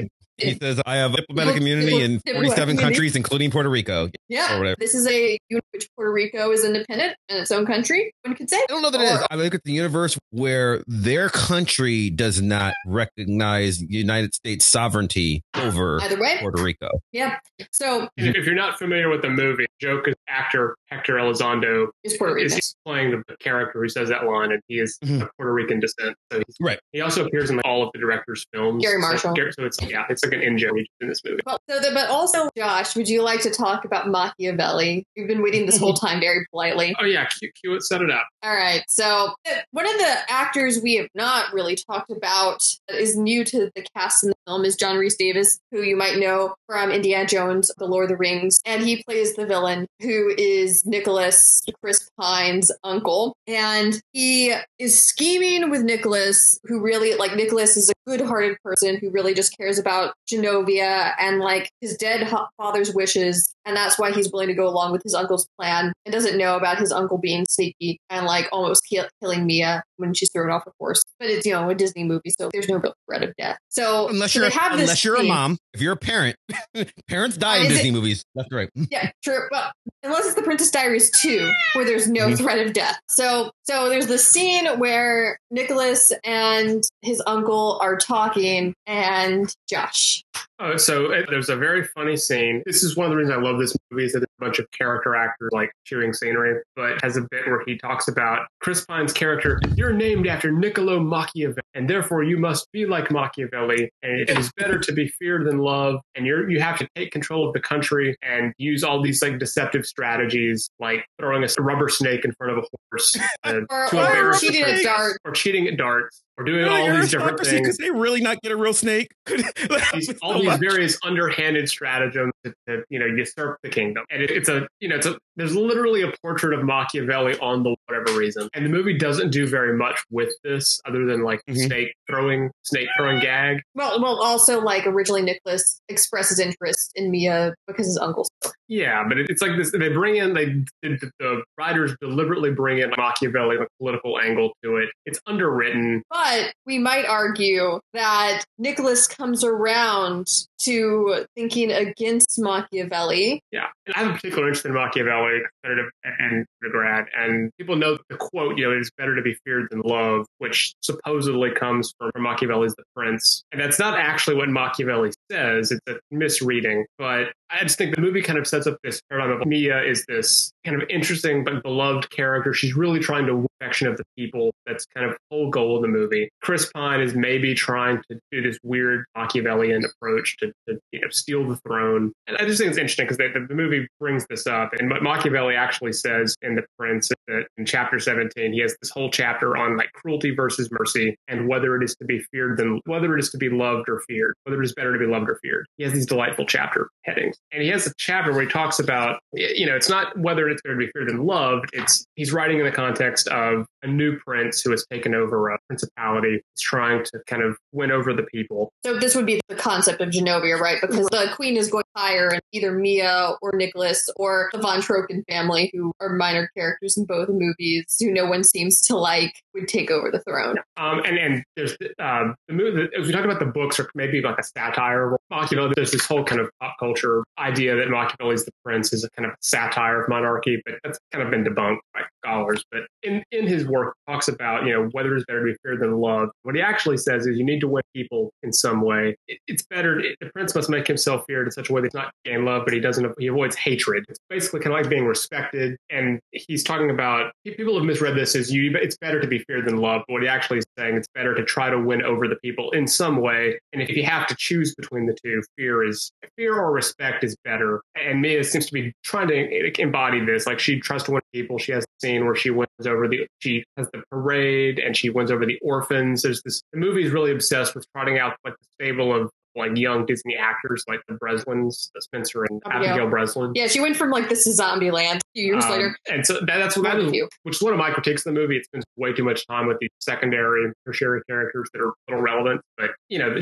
He says, I have a diplomatic immunity in 47 countries, including Puerto Rico. Yeah. This is a unit which Puerto Rico is independent in its own country. One could say. I don't know that it is. I look at the universe where their country does not recognize United States sovereignty over Puerto Rico. Yeah. So if you're not familiar with the movie, joke is actor Hector Elizondo is playing the character who says that line, and he is of Puerto Rican descent. So he also appears in all of the director's films. Gary Marshall. So it's like an in-joke in this movie. Well, but also, Josh, would you like to talk about Machiavelli? You've been waiting this whole time very politely. Oh, yeah. Cue it, set it up. All right. So one of the actors we have not really talked about that is new to the cast in the film is John Rhys Davis, who you might know from Indiana Jones, The Lord of the Rings. And he plays the villain, who is Nicholas, Chris Pine's uncle. And he is scheming with Nicholas, who really, like, Nicholas is a good-hearted person who really just cares about Genovia and like his dead father's wishes, and that's why he's willing to go along with his uncle's plan and doesn't know about his uncle being sneaky and like almost killing Mia when she's thrown off a horse. But it's, you know, a Disney movie, so there's no real threat of death. So unless you're a mom, if you're a parent, parents die in Disney movies. That's right. Yeah, true. Well, unless it's The Princess Diaries 2, where there's no threat of death. So there's this scene where Nicholas and his uncle are talking, and Josh. Oh, so there's a very funny scene. This is one of the reasons I love this movie, is that there's a bunch of character actors like chewing scenery, but it has a bit where he talks about Chris Pine's character. You're named after Niccolo Machiavelli, and therefore you must be like Machiavelli. And it is better to be feared than loved. And you have to take control of the country and use all these like deceptive strategies, like throwing a rubber snake in front of a horse, or cheating at darts. Or doing all these different things. Could they really not get a real snake? These various underhanded stratagems to usurp the kingdom. And there's literally a portrait of Machiavelli on the whatever reason. And the movie doesn't do very much with this other than like snake throwing gag. Well, also like originally Nicholas expresses interest in Mia because his uncle's. Yeah, but it's like this. The writers deliberately bring in Machiavelli and a political angle to it. It's underwritten. But we might argue that Nicholas comes around to thinking against Machiavelli. Yeah. And I have a particular interest in Machiavelli, competitive and undergrad. And people know the quote, it is better to be feared than loved, which supposedly comes from Machiavelli's The Prince. And that's not actually what Machiavelli says. It's a misreading. But I just think the movie kind of sets up this paradigm of Mia is this kind of interesting but beloved character. She's really trying to win the affection of the people. That's kind of the whole goal of the movie. Chris Pine is maybe trying to do this weird Machiavellian approach to steal the throne. And I just think it's interesting because the movie brings this up. And Machiavelli actually says in The Prince that in chapter 17, he has this whole chapter on like cruelty versus mercy and whether it is to be loved or feared, whether it is better to be loved or feared. He has these delightful chapter headings. And he has a chapter where he talks about, it's not whether it's better to be feared than loved. He's writing in the context of a new prince who has taken over a principality, is trying to kind of win over the people. So this would be the concept of Genovia, right? Because the queen is going higher, and either Mia or Nicholas or the Von Trocken family, who are minor characters in both movies, who no one seems to like, would take over the throne. And there's the movie, if we talk about the books or maybe like a satire of Machiavelli, there's this whole kind of pop culture idea that Machiavelli's The Prince is a kind of satire of monarchy, but that's kind of been debunked by scholars. But in his work, he talks about, you know, whether it's better to be feared than loved. What he actually says is you need to win people in some way. The prince must make himself feared in such a way that he's not gain love, but he avoids hatred. It's basically kind of like being respected. And he's talking about, people have misread this as it's better to be feared than loved. But what he actually is saying, it's better to try to win over the people in some way. And if you have to choose between the two, fear or respect is better. And Mia seems to be trying to embody this. Like, she tries to win people. She has a scene where she has the parade and she wins over the orphans. The movie's really obsessed with trotting out like the stable of like young Disney actors, like the Breslins, the Spencer and Abigail Breslin. Yeah, she went from like this to Zombieland a few years later. And so that's what that is, which is one of my critiques of the movie. It spends way too much time with these secondary and tertiary characters that are little relevant. But, you know,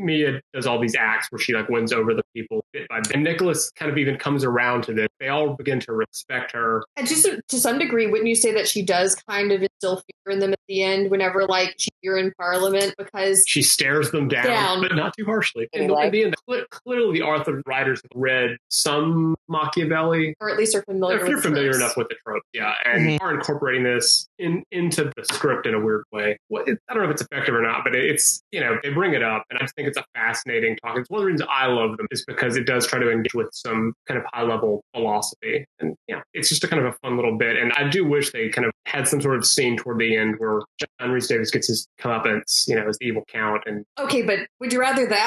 Mia does all these acts where she like wins over the people bit by bit. And Nicholas kind of even comes around to this. They all begin to respect her. And just to some degree, wouldn't you say that she does kind of instill fear in them at the end whenever like you're in Parliament, because she stares them down. But not too hard. And at the end, clearly the author writers have read some Machiavelli, or at least are familiar. If you're familiar enough with the trope, yeah, and are incorporating this into the script in a weird way. Well, I don't know if it's effective or not, but it's, you know, they bring it up, and I just think it's a fascinating talk. It's one of the reasons I love them, is because it does try to engage with some kind of high level philosophy, and yeah, it's just a kind of a fun little bit. And I do wish they kind of had some sort of scene toward the end where John Rhys Davis gets his comeuppance, you know, as the evil count. And okay, but would you rather that?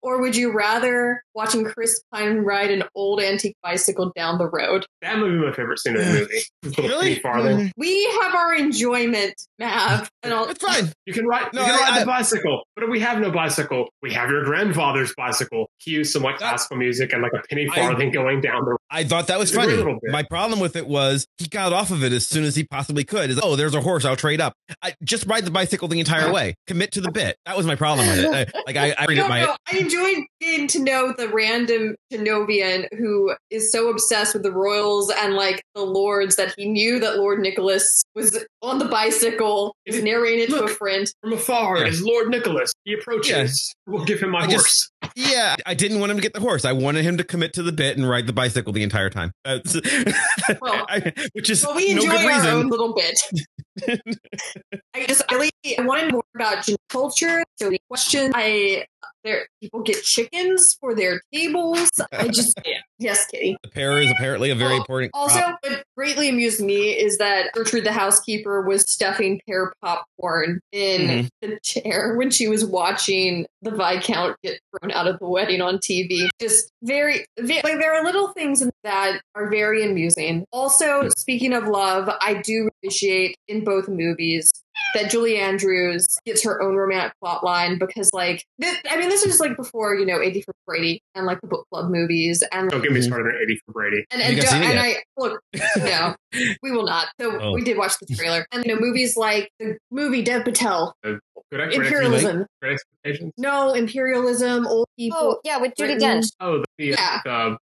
Or would you rather watching Chris Pine ride an old antique bicycle down the road? That would be my favorite scene of the movie. Really? We have our enjoyment, Mav. It's fine. You can ride the bicycle. But if we have no bicycle, we have your grandfather's bicycle. Cue some like classical music and like a penny farthing going down the road. I thought that was funny. My problem with it was he got off of it as soon as he possibly could. It's, there's a horse. I'll trade up. Just ride the bicycle the entire way. Commit to the bit. That was my problem with it. I read it. I enjoyed getting to know the random Genovian who is so obsessed with the royals and like the lords that he knew that Lord Nicholas was on the bicycle, was narrating it to a friend. From afar is Lord Nicholas. He approaches. Yes. We'll give him my horse. I didn't want him to get the horse. I wanted him to commit to the bit and ride the bicycle the entire time. We enjoy our own little bit. I wanted more about culture. So the question people get chickens for their tables. Yes, Kitty. The pear is apparently a very important crop. Also, what greatly amused me is that Gertrude the housekeeper was stuffing pear popcorn in the chair when she was watching the Viscount get thrown out of the wedding on TV. Just very, like, there are little things that are very amusing. Also, speaking of love, I do appreciate in both movies that Julie Andrews gets her own romantic plotline, because, like, this is like before, you know, 80 for Brady and like the book club movies. And don't get me started on 80 for Brady. We will not. So we did watch the trailer, and you know, movies like the movie Dev Patel. Imperialism. No, Imperialism, Old People. Oh, yeah, with Judi Dench. Oh, the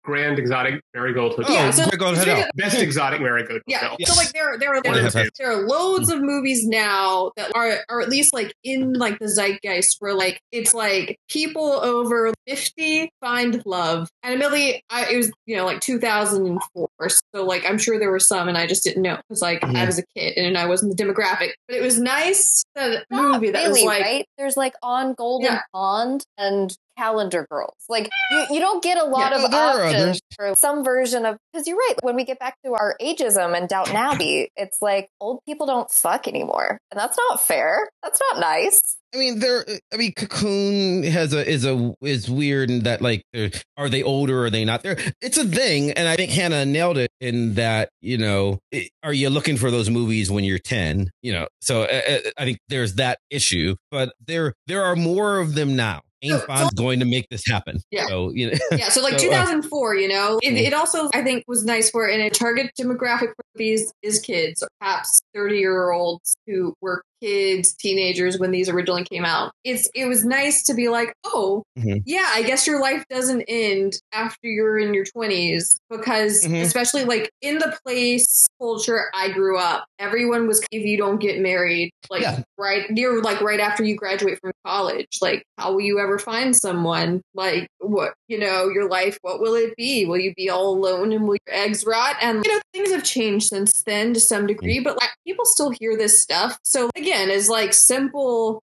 Grand Exotic Marigold Hotel. Yeah, so Marigold Hotel. Best Exotic Marigold Hotel. Yeah, so like there are loads of movies now that are at least like in like the zeitgeist where like it's like people over 50 find love. And admittedly, it was, you know, like 2004. So like I'm sure there were some and I just didn't know because like I was a kid and I wasn't the demographic. But it was nice that movie that was like, right? There's like On Golden Pond and Calendar Girls. Like you don't get a lot of options for some version of, because you're right, when we get back to our ageism and Downton Abbey, it's like old people don't fuck anymore, and that's not fair. That's not nice. I mean, Cocoon is weird, and that like, are they older or are they not? There, it's a thing, and I think Hannah nailed it in that, you know, are you looking for those movies when you're 10? You know, so I think there's that issue, but there are more of them now. Jane Fond's going to make this happen. Yeah. So, you know. Yeah. So like 2004, you know, it also, I think, was nice for in a target demographic for these is kids, perhaps 30-year-olds who were kids, teenagers when these originally came out. It was nice to be like, oh, mm-hmm. yeah, I guess your life doesn't end after you're in your 20s, because mm-hmm. especially like in the place culture I grew up, everyone was, if you don't get married, like right near, like right after you graduate from college, like how will you ever find someone? Like what, you know, your life, what will it be? Will you be all alone and will your eggs rot? And you know, things have changed since then to some degree, but like people still hear this stuff. So again, as like simple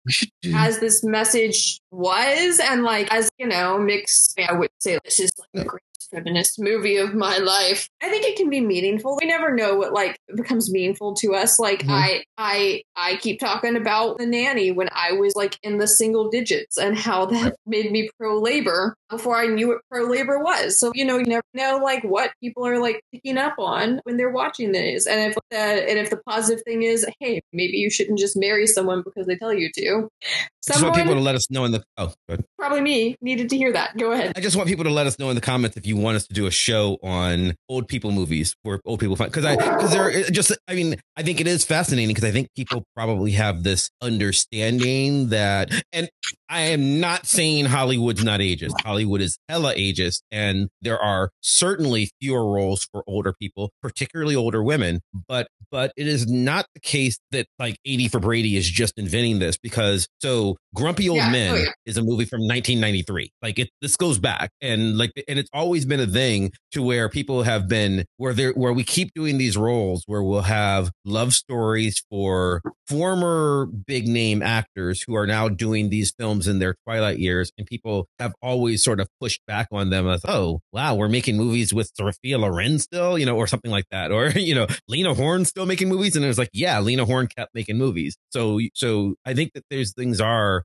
as this message was, and like as you know, mixed, I would say this is like the greatest feminist movie of my life. I think it can be meaningful. We never know what like becomes meaningful to us. Like mm-hmm. I keep talking about The Nanny when I was like in the single digits and how that made me pro-labor before I knew what pro-labor was. So you know, you never know like what people are like picking up on when they're watching this. And if the positive thing is, hey, maybe you shouldn't just marry someone because they tell you to. I just want people to let us know in the probably me needed to hear that. Go ahead. I just want people to let us know in the comments if you want us to do a show on old people movies where old people find, because they're just, I mean, I think it is fascinating because I think people probably have this understanding that, and I am not saying Hollywood's not ageist. Hollywood is hella ageist, and there are certainly fewer roles for older people, particularly older women. But it is not the case that like 80 for Brady is just inventing this, because so Grumpy Old Men is a movie from 1993. Like this goes back, and like, and it's always been a thing to where people have been where we keep doing these roles where we'll have love stories for former big name actors who are now doing these films in their twilight years, and people have always sort of pushed back on them as, oh wow, we're making movies with Sophia Loren still, you know, or something like that, or you know, Lena Horne still making movies. And it was like, yeah, Lena Horne kept making movies. So I think that those things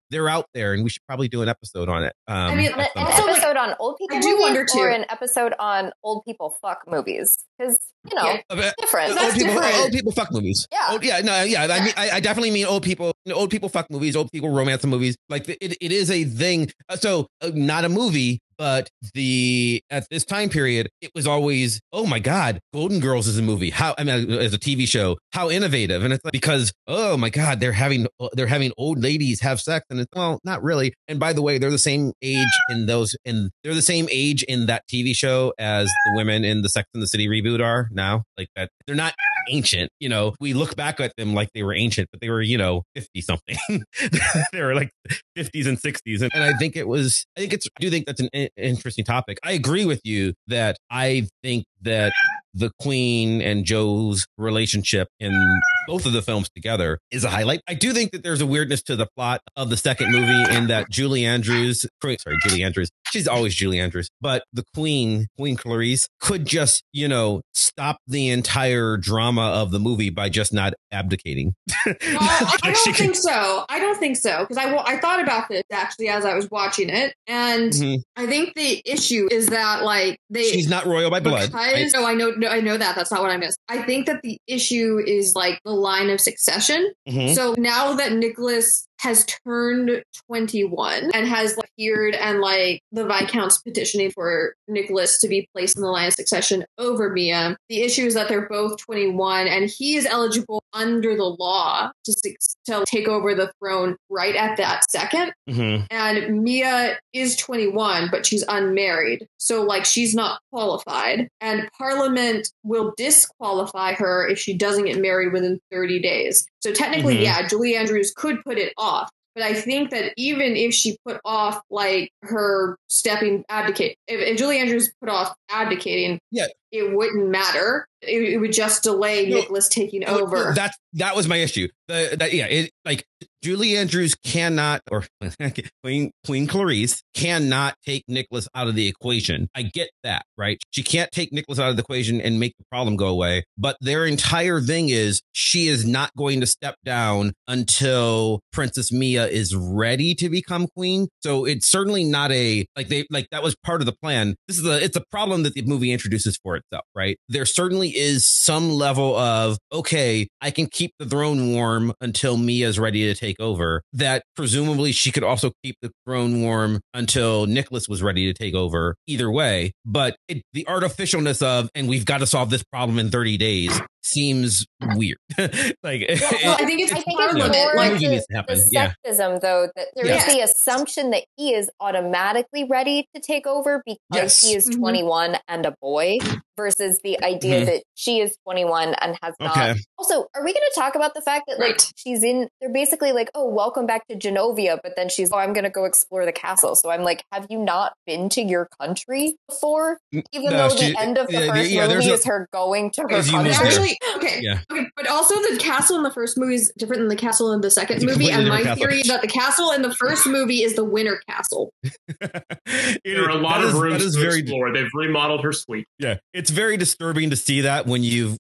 they're out there, and we should probably do an episode on it. I mean, an episode on old people. I do wonder too. Or an episode on old people fuck movies, because you know, it's different. Old people fuck movies. Yeah, yeah. I mean, I definitely mean old people. You know, old people fuck movies. Old people romance movies. Like it is a thing. So not a movie. But at this time period, it was always, oh my God, Golden Girls is a movie. As a TV show, how innovative. And it's like, because, oh my God, they're having old ladies have sex. And it's, well, not really. And by the way, they're the same age in those, and they're the same age in that TV show as the women in the Sex and the City reboot are now. Like that, they're not ancient. You know, we look back at them like they were ancient, but they were, you know, 50 something. They were like 50s and 60s. And I do think that's an interesting topic. I agree with you that I think that the Queen and Joe's relationship in both of the films together is a highlight. I do think that there's a weirdness to the plot of the second movie in that Julie Andrews, she's always Julie Andrews, but the Queen Clarice could just, you know, stop the entire drama of the movie by just not abdicating. Well, I don't think so. Because I thought about this actually as I was watching it. And I think the issue is that like she's not royal by blood. Right? No, I know that. That's not what I missed. I think that the issue is like the line of succession. Mm-hmm. So now that Nicholas has turned 21 and has appeared, and like the Viscount's petitioning for Nicholas to be placed in the line of succession over Mia. The issue is that they're both 21, and he is eligible under the law to take over the throne right at that second. Mm-hmm. And Mia is 21, but she's unmarried. So like she's not qualified, and Parliament will disqualify her if she doesn't get married within 30 days. So technically, yeah, Julie Andrews could put it off. But I think that even if she put off like her if Julie Andrews put off abdicating, it wouldn't matter. It would just delay Nicholas taking over. No, that was my issue. Julie Andrews cannot, or Queen Clarice cannot take Nicholas out of the equation. I get that, right? She can't take Nicholas out of the equation and make the problem go away. But their entire thing is she is not going to step down until Princess Mia is ready to become queen. So it's certainly not that was part of the plan. It's a problem that the movie introduces for itself, right? There certainly really is some level of, okay, I can keep the throne warm until Mia's ready to take over. That presumably she could also keep the throne warm until Nicholas was ready to take over. Either way, but the artificialness of, and we've got to solve this problem in 30 days seems weird. I think it's more the sexism, though, that there is the assumption that he is automatically ready to take over because he is 21 and a boy, versus the idea that she is 21 and has not. Also, are we going to talk about the fact that like she's in? They're basically like, oh, welcome back to Genovia, but then she's, oh, I'm going to go explore the castle. So I'm like, have you not been to your country before? Even though the end of the first movie is her going to her country. Okay, but also the castle in the first movie is different than the castle in the second movie, and my theory is that the castle in the first movie is the winter castle. There are a lot of rooms to explore. They've remodeled her suite. Yeah, it's very disturbing to see that when you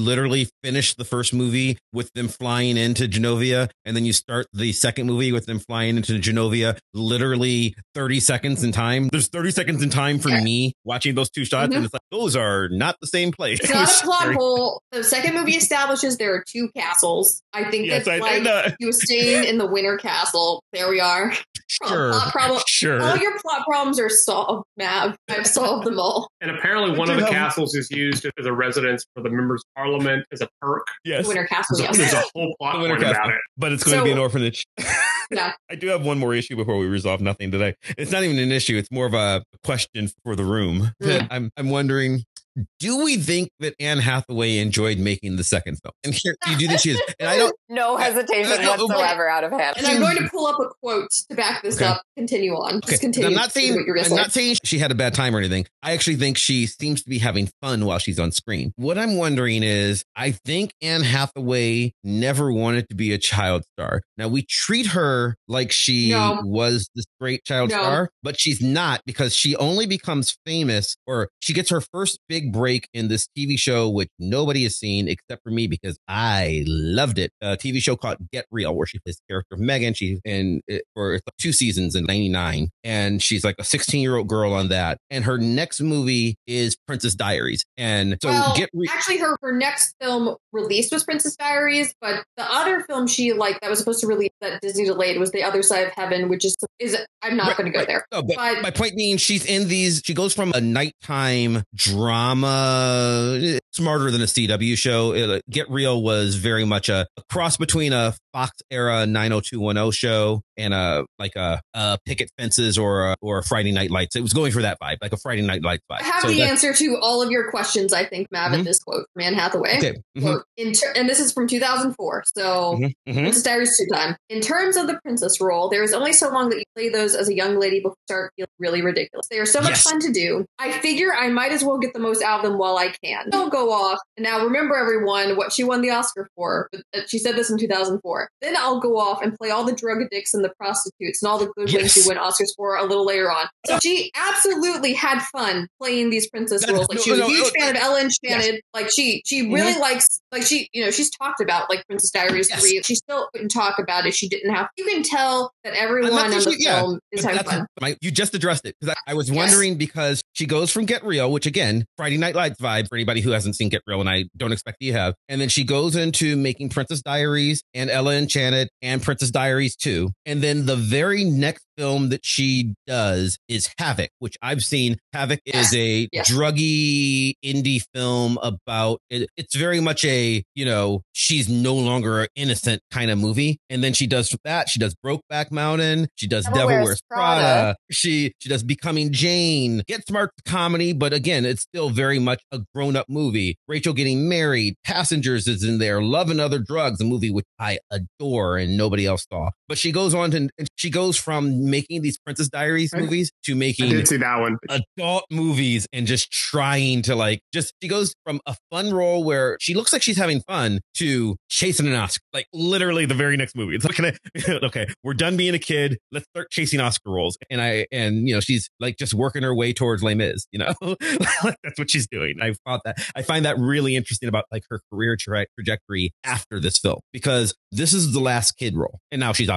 literally finish the first movie with them flying into Genovia, and then you start the second movie with them flying into Genovia literally 30 seconds in time. There's 30 seconds in time for me watching those two shots, and it's like, those are not the same place. It's not a plot hole. The second movie establishes there are two castles. I think that's like you were staying in the winter castle. There we are. Sure. All your plot problems are solved, Mav. I've solved them all. And apparently one of the castles is used as a residence for the members of parliament as a perk. Yes. Winter castle, there's a whole plot point about it. But it's going to be an orphanage. Yeah. I do have one more issue before we resolve nothing today. It's not even an issue. It's more of a question for the room. Mm. I'm wondering, do we think that Anne Hathaway enjoyed making the second film? And here, do you think she is? And I don't. No hesitation whatsoever out of Hannah. And I'm going to pull up a quote to back this up. Continue on. Just continue. I'm not saying she had a bad time or anything. I actually think she seems to be having fun while she's on screen. What I'm wondering is, I think Anne Hathaway never wanted to be a child star. Now we treat her like she was this great child star, but she's not, because she only becomes famous, or she gets her first big break in this TV show, which nobody has seen except for me because I loved it. A TV show called Get Real, where she plays the character of Megan. She's in it for 2 seasons in '99, and she's like a 16-year-old girl on that. And her next movie is Princess Diaries, and so actually, her next film released was Princess Diaries, but the other film she liked that was supposed to release that Disney delayed was The Other Side of Heaven, which is I'm not going to go there. No, but my point being, she's in these. She goes from a nighttime drama. Smarter than a CW show. Get Real was very much a cross between a Fox era 90210 show and a Picket Fences or a Friday Night Lights. It was going for that vibe, like a Friday Night Lights vibe. I have the answer to all of your questions, I think, Mav, in this quote from Anne Hathaway. Okay. And this is from 2004, so Princess Diaries 2 time. In terms of the princess role, there is only so long that you play those as a young lady before you start feeling really ridiculous. They are so much fun to do. I figure I might as well get the most out of them while I can. They'll go off. And now remember, everyone, what she won the Oscar for. She said this in 2004. Then I'll go off and play all the drug addicts and the prostitutes and all the good things she won Oscars for a little later on. So she absolutely had fun playing these princess roles. Like, she was a huge fan of Ellen Shannon. Yes. Like she really likes, like she, you know, she's talked about like Princess Diaries 3. She still couldn't talk about it. She didn't have. You can tell that everyone in the film is having fun. You just addressed it, because I was wondering because she goes from Get Real, which again, Friday Night Lights vibe for anybody who hasn't seen Get Real, and I don't expect you have. And then she goes into making Princess Diaries and Ella Enchanted and Princess Diaries 2. And then the very next film that she does is Havoc, which I've seen. Havoc is a druggy indie film about it's very much a, you know, she's no longer an innocent kind of movie. And then she does that. She does Brokeback Mountain. She does Devil Wears Prada. She does Becoming Jane. Get Smart comedy, but again, it's still very much a grown-up movie. Rachel Getting Married. Passengers is in there. Love and Other Drugs, a movie which I adore and nobody else saw. But she goes on to, she goes from making these Princess Diaries movies to making adult movies, and just trying to she goes from a fun role where she looks like she's having fun to chasing an Oscar, like literally the very next movie. It's like, okay, we're done being a kid. Let's start chasing Oscar roles. And you know, she's like just working her way towards Les Mis, you know, that's what she's doing. I find that really interesting about like her career trajectory after this film, because this is the last kid role. And now she's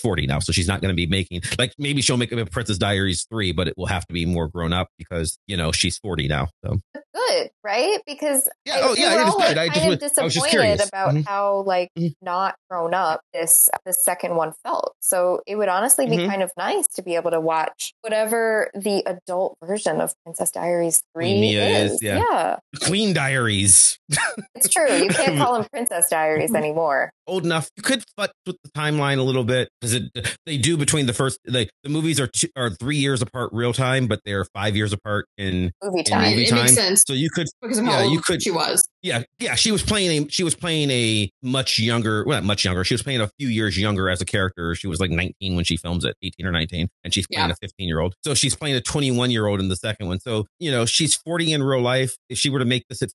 40 now, so she's not going to be making, like, maybe she'll make a Princess Diaries 3, but it will have to be more grown up because, you know, she's 40 now. So. good, right? Because it is good. I was just curious about mm-hmm. how like mm-hmm. not grown up the second one felt. So it would honestly be mm-hmm. kind of nice to be able to watch whatever the adult version of Princess Diaries 3 is. Yeah. Queen Diaries. It's true. You can't call them Princess Diaries anymore. Old enough. You could futz with the timeline a little bit because they do between the first, like the movies are 3 years apart real time, but they're 5 years apart in movie time. It makes sense. So you could, because of how old she was. Yeah. She was playing a much younger, well, not much younger. She was playing a few years younger as a character. She was like 19 when she films it, 18 or 19, and she's playing a 15-year-old. So she's playing a 21-year-old in the second one. So, you know, she's 40 in real life. If she were to make this at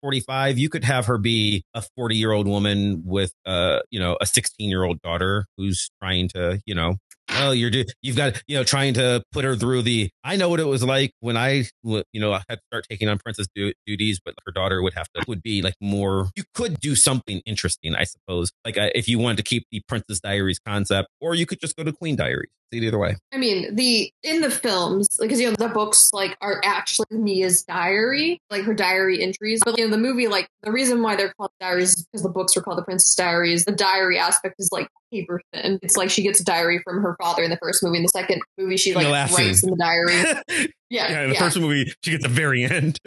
45, you could have her be a 40-year-old woman with, you know, a 16-year-old daughter who's trying to, you know, well, you've got, you know, trying to put her through the, I know what it was like when I had to start taking on princess duties, but her daughter would be like more, you could do something interesting, I suppose. Like if you wanted to keep the Princess Diaries concept, or you could just go to Queen Diaries. See the other way. I mean, in the films, because, you know, the books like are actually Mia's diary, like her diary entries. But, you know, the movie, like the reason why they're called diaries is because the books were called the Princess Diaries. The diary aspect is like paper thin. It's like she gets a diary from her father in the first movie. In the second movie, she like writes in the diary. In the first movie, she gets the very end.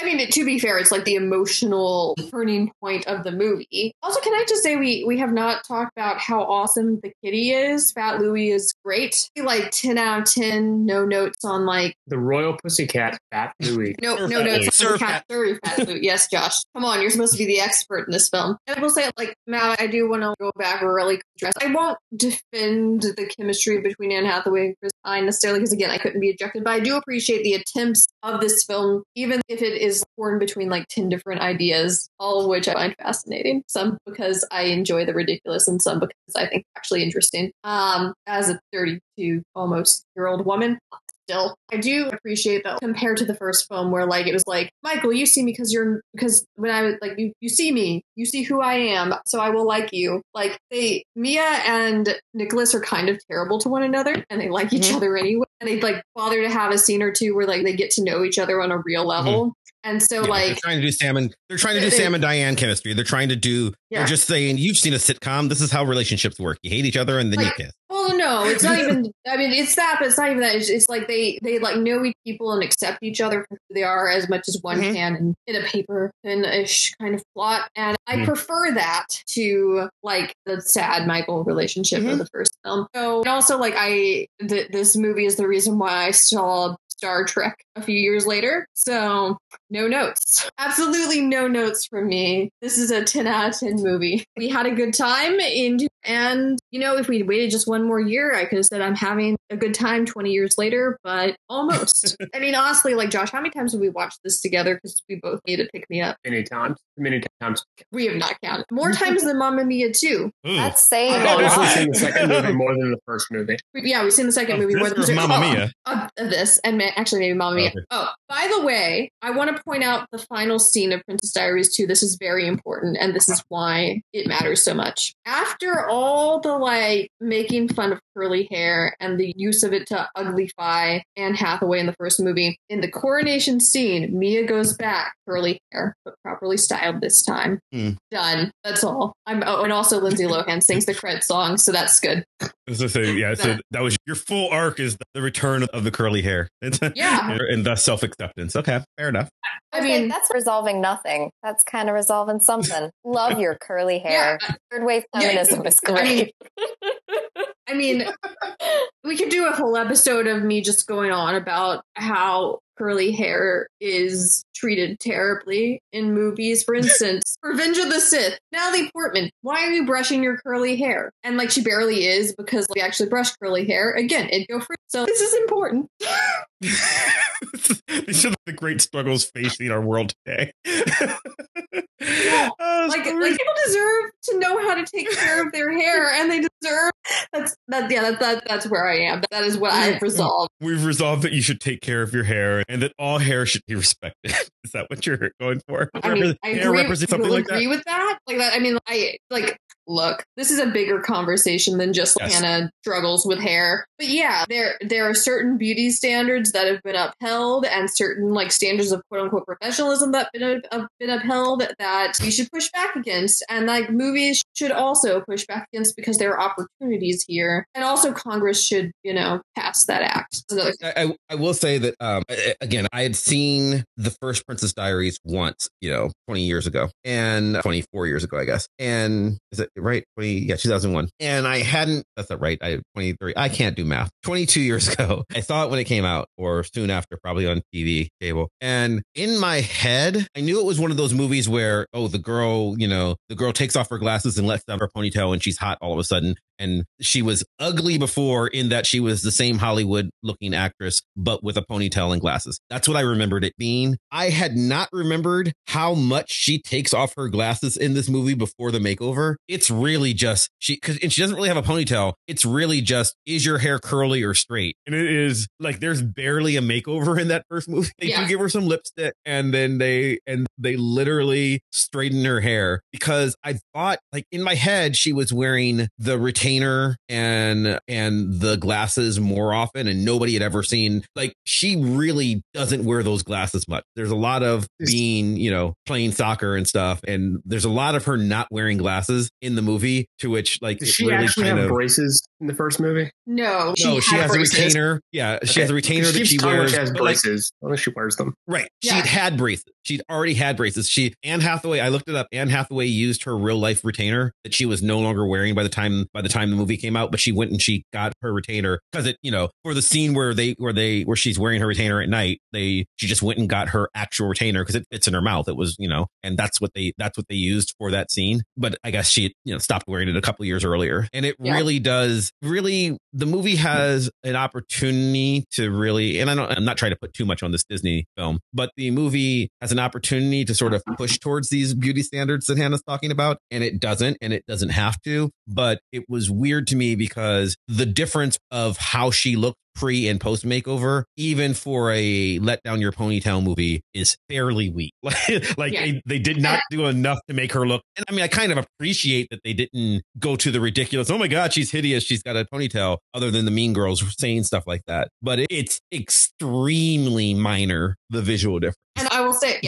I mean, to be fair, it's like the emotional turning point of the movie. Also, can I just say we have not talked about how awesome the kitty is? Fat Louie is great. Like 10 out of 10, no notes on like... The Royal Pussycat, Fat Louie. No notes on the cat furry Fat Louie. Yes, Josh. Come on, you're supposed to be the expert in this film. And I will say, like, Matt, I do want to go back really dress. I won't defend the chemistry between Anne Hathaway and Chris Pine necessarily, because again, I couldn't be objective, but I do appreciate the attempts of this film, even if it is torn between like 10 different ideas, all of which I find fascinating. Some because I enjoy the ridiculous and some because I think actually interesting. As a 32 almost year-old woman, still, I do appreciate that compared to the first film where like it was like, Michael, you see me because when I was like, you see me, you see who I am, so I will like you. Like Mia and Nicholas are kind of terrible to one another and they like each mm-hmm. other anyway. And they like bother to have a scene or two where like they get to know each other on a real level. Mm-hmm. And so like they're trying to do Sam and Diane chemistry. They're trying to do, they're just saying, you've seen a sitcom. This is how relationships work. You hate each other and then you kiss. Well, no, it's not even, I mean, it's that, but it's not even that. It's like they like know each people and accept each other for who they are as much as one mm-hmm. can in a paper thin-ish kind of plot. And I prefer that to like the sad Michael relationship mm-hmm. of the first film. So, and also like this movie is the reason why I saw Star Trek a few years later. So no notes. Absolutely no notes from me. This is a 10 out of 10 movie. We had a good time and you know, if we'd waited just one more year, I could have said I'm having a good time 20 years later, but almost. I mean, honestly, like Josh, how many times have we watched this together? Because we both need to pick me up. Many times. We have not counted. More times than Mamma Mia 2. That's saying. I've obviously seen the second movie more than the first movie. We've seen the second movie more than Mamma Mia. Of this and actually maybe Mamma Mia. Okay. Oh, by the way, I want to point out the final scene of Princess Diaries 2. This is very important, and this is why it matters so much. After all the like making fun of curly hair and the use of it to uglify Anne Hathaway in the first movie, in the coronation scene, Mia goes back, curly hair, but properly styled this time. Mm. Done. That's all. And also Lindsay Lohan sings the credit song, so that's good. So that was your full arc, is the return of the curly hair. And thus self-acceptance. Okay, fair enough. I mean, that's resolving nothing. That's kind of resolving something. Love your curly hair. Yeah. Third wave feminism is great. I mean, we could do a whole episode of me just going on about how curly hair is treated terribly in movies. For instance, Revenge of the Sith, Natalie Portman, why are you brushing your curly hair? And like she barely is, because we actually brush curly hair. Again, it'd go free. So this is important. These are the great struggles facing our world today. Yeah. Like people deserve to know how to take care of their hair, and they deserve that's where I am. That is what I've resolved. We've resolved that you should take care of your hair and that all hair should be respected. Is that what you're going for? I mean, I agree with that. Like that. I mean, I like look, this is a bigger conversation than just Hannah struggles with hair. But yeah, there are certain beauty standards that have been upheld and certain like standards of quote unquote professionalism that have been upheld that you should push back against. And like movies should also push back against because there are opportunities here. And also Congress should, pass that act. I will say that, again, I had seen the first Princess Diaries once, 20 years ago and 24 years ago, I guess. And is it right? 2001. And I hadn't, that's not right. 23. I can't do math. 22 years ago. I saw it when it came out or soon after, probably on TV cable. And in my head, I knew it was one of those movies where, the girl takes off her glasses and lets down her ponytail and she's hot all of a sudden. And she was ugly before in that she was the same Hollywood looking actress, but with a ponytail and glasses. That's what I remembered it being. I had not remembered how much she takes off her glasses in this movie before the makeover. It's really just and she doesn't really have a ponytail. It's really just, is your hair curly or straight? And it is like, there's barely a makeover in that first movie. They do give her some lipstick and then they literally straighten her hair because I thought like in my head, she was wearing the retainer and the glasses more often and nobody had ever seen like she really doesn't wear those glasses much. There's a lot of being, playing soccer and stuff. And there's a lot of her not wearing glasses in the movie to which like does she really actually have braces in the first movie? No, she has braces. A retainer. Yeah, she has a retainer that she wears. She has braces unless she wears them. Right. Yeah. She'd had braces. She'd already had braces. Anne Hathaway, I looked it up. Anne Hathaway used her real life retainer that she was no longer wearing by the time the movie came out, but she went and she got her retainer because it, for the scene where she's wearing her retainer at night, she just went and got her actual retainer because it fits in her mouth. It was, and that's what they used for that scene. But I guess she, stopped wearing it a couple years earlier. And it really does the movie has an opportunity to really, and I'm not trying to put too much on this Disney film, but the movie has an opportunity to sort of push towards these beauty standards that Hannah's talking about. And it doesn't have to, but it was weird to me because the difference of how she looked pre and post makeover, even for a let down your ponytail movie, is fairly weak. They did not do enough to make her look. And I mean, I kind of appreciate that they didn't go to the ridiculous, oh my God, she's hideous, she's got a ponytail, other than the Mean Girls saying stuff like that. But it's extremely minor, the visual difference. And I will say,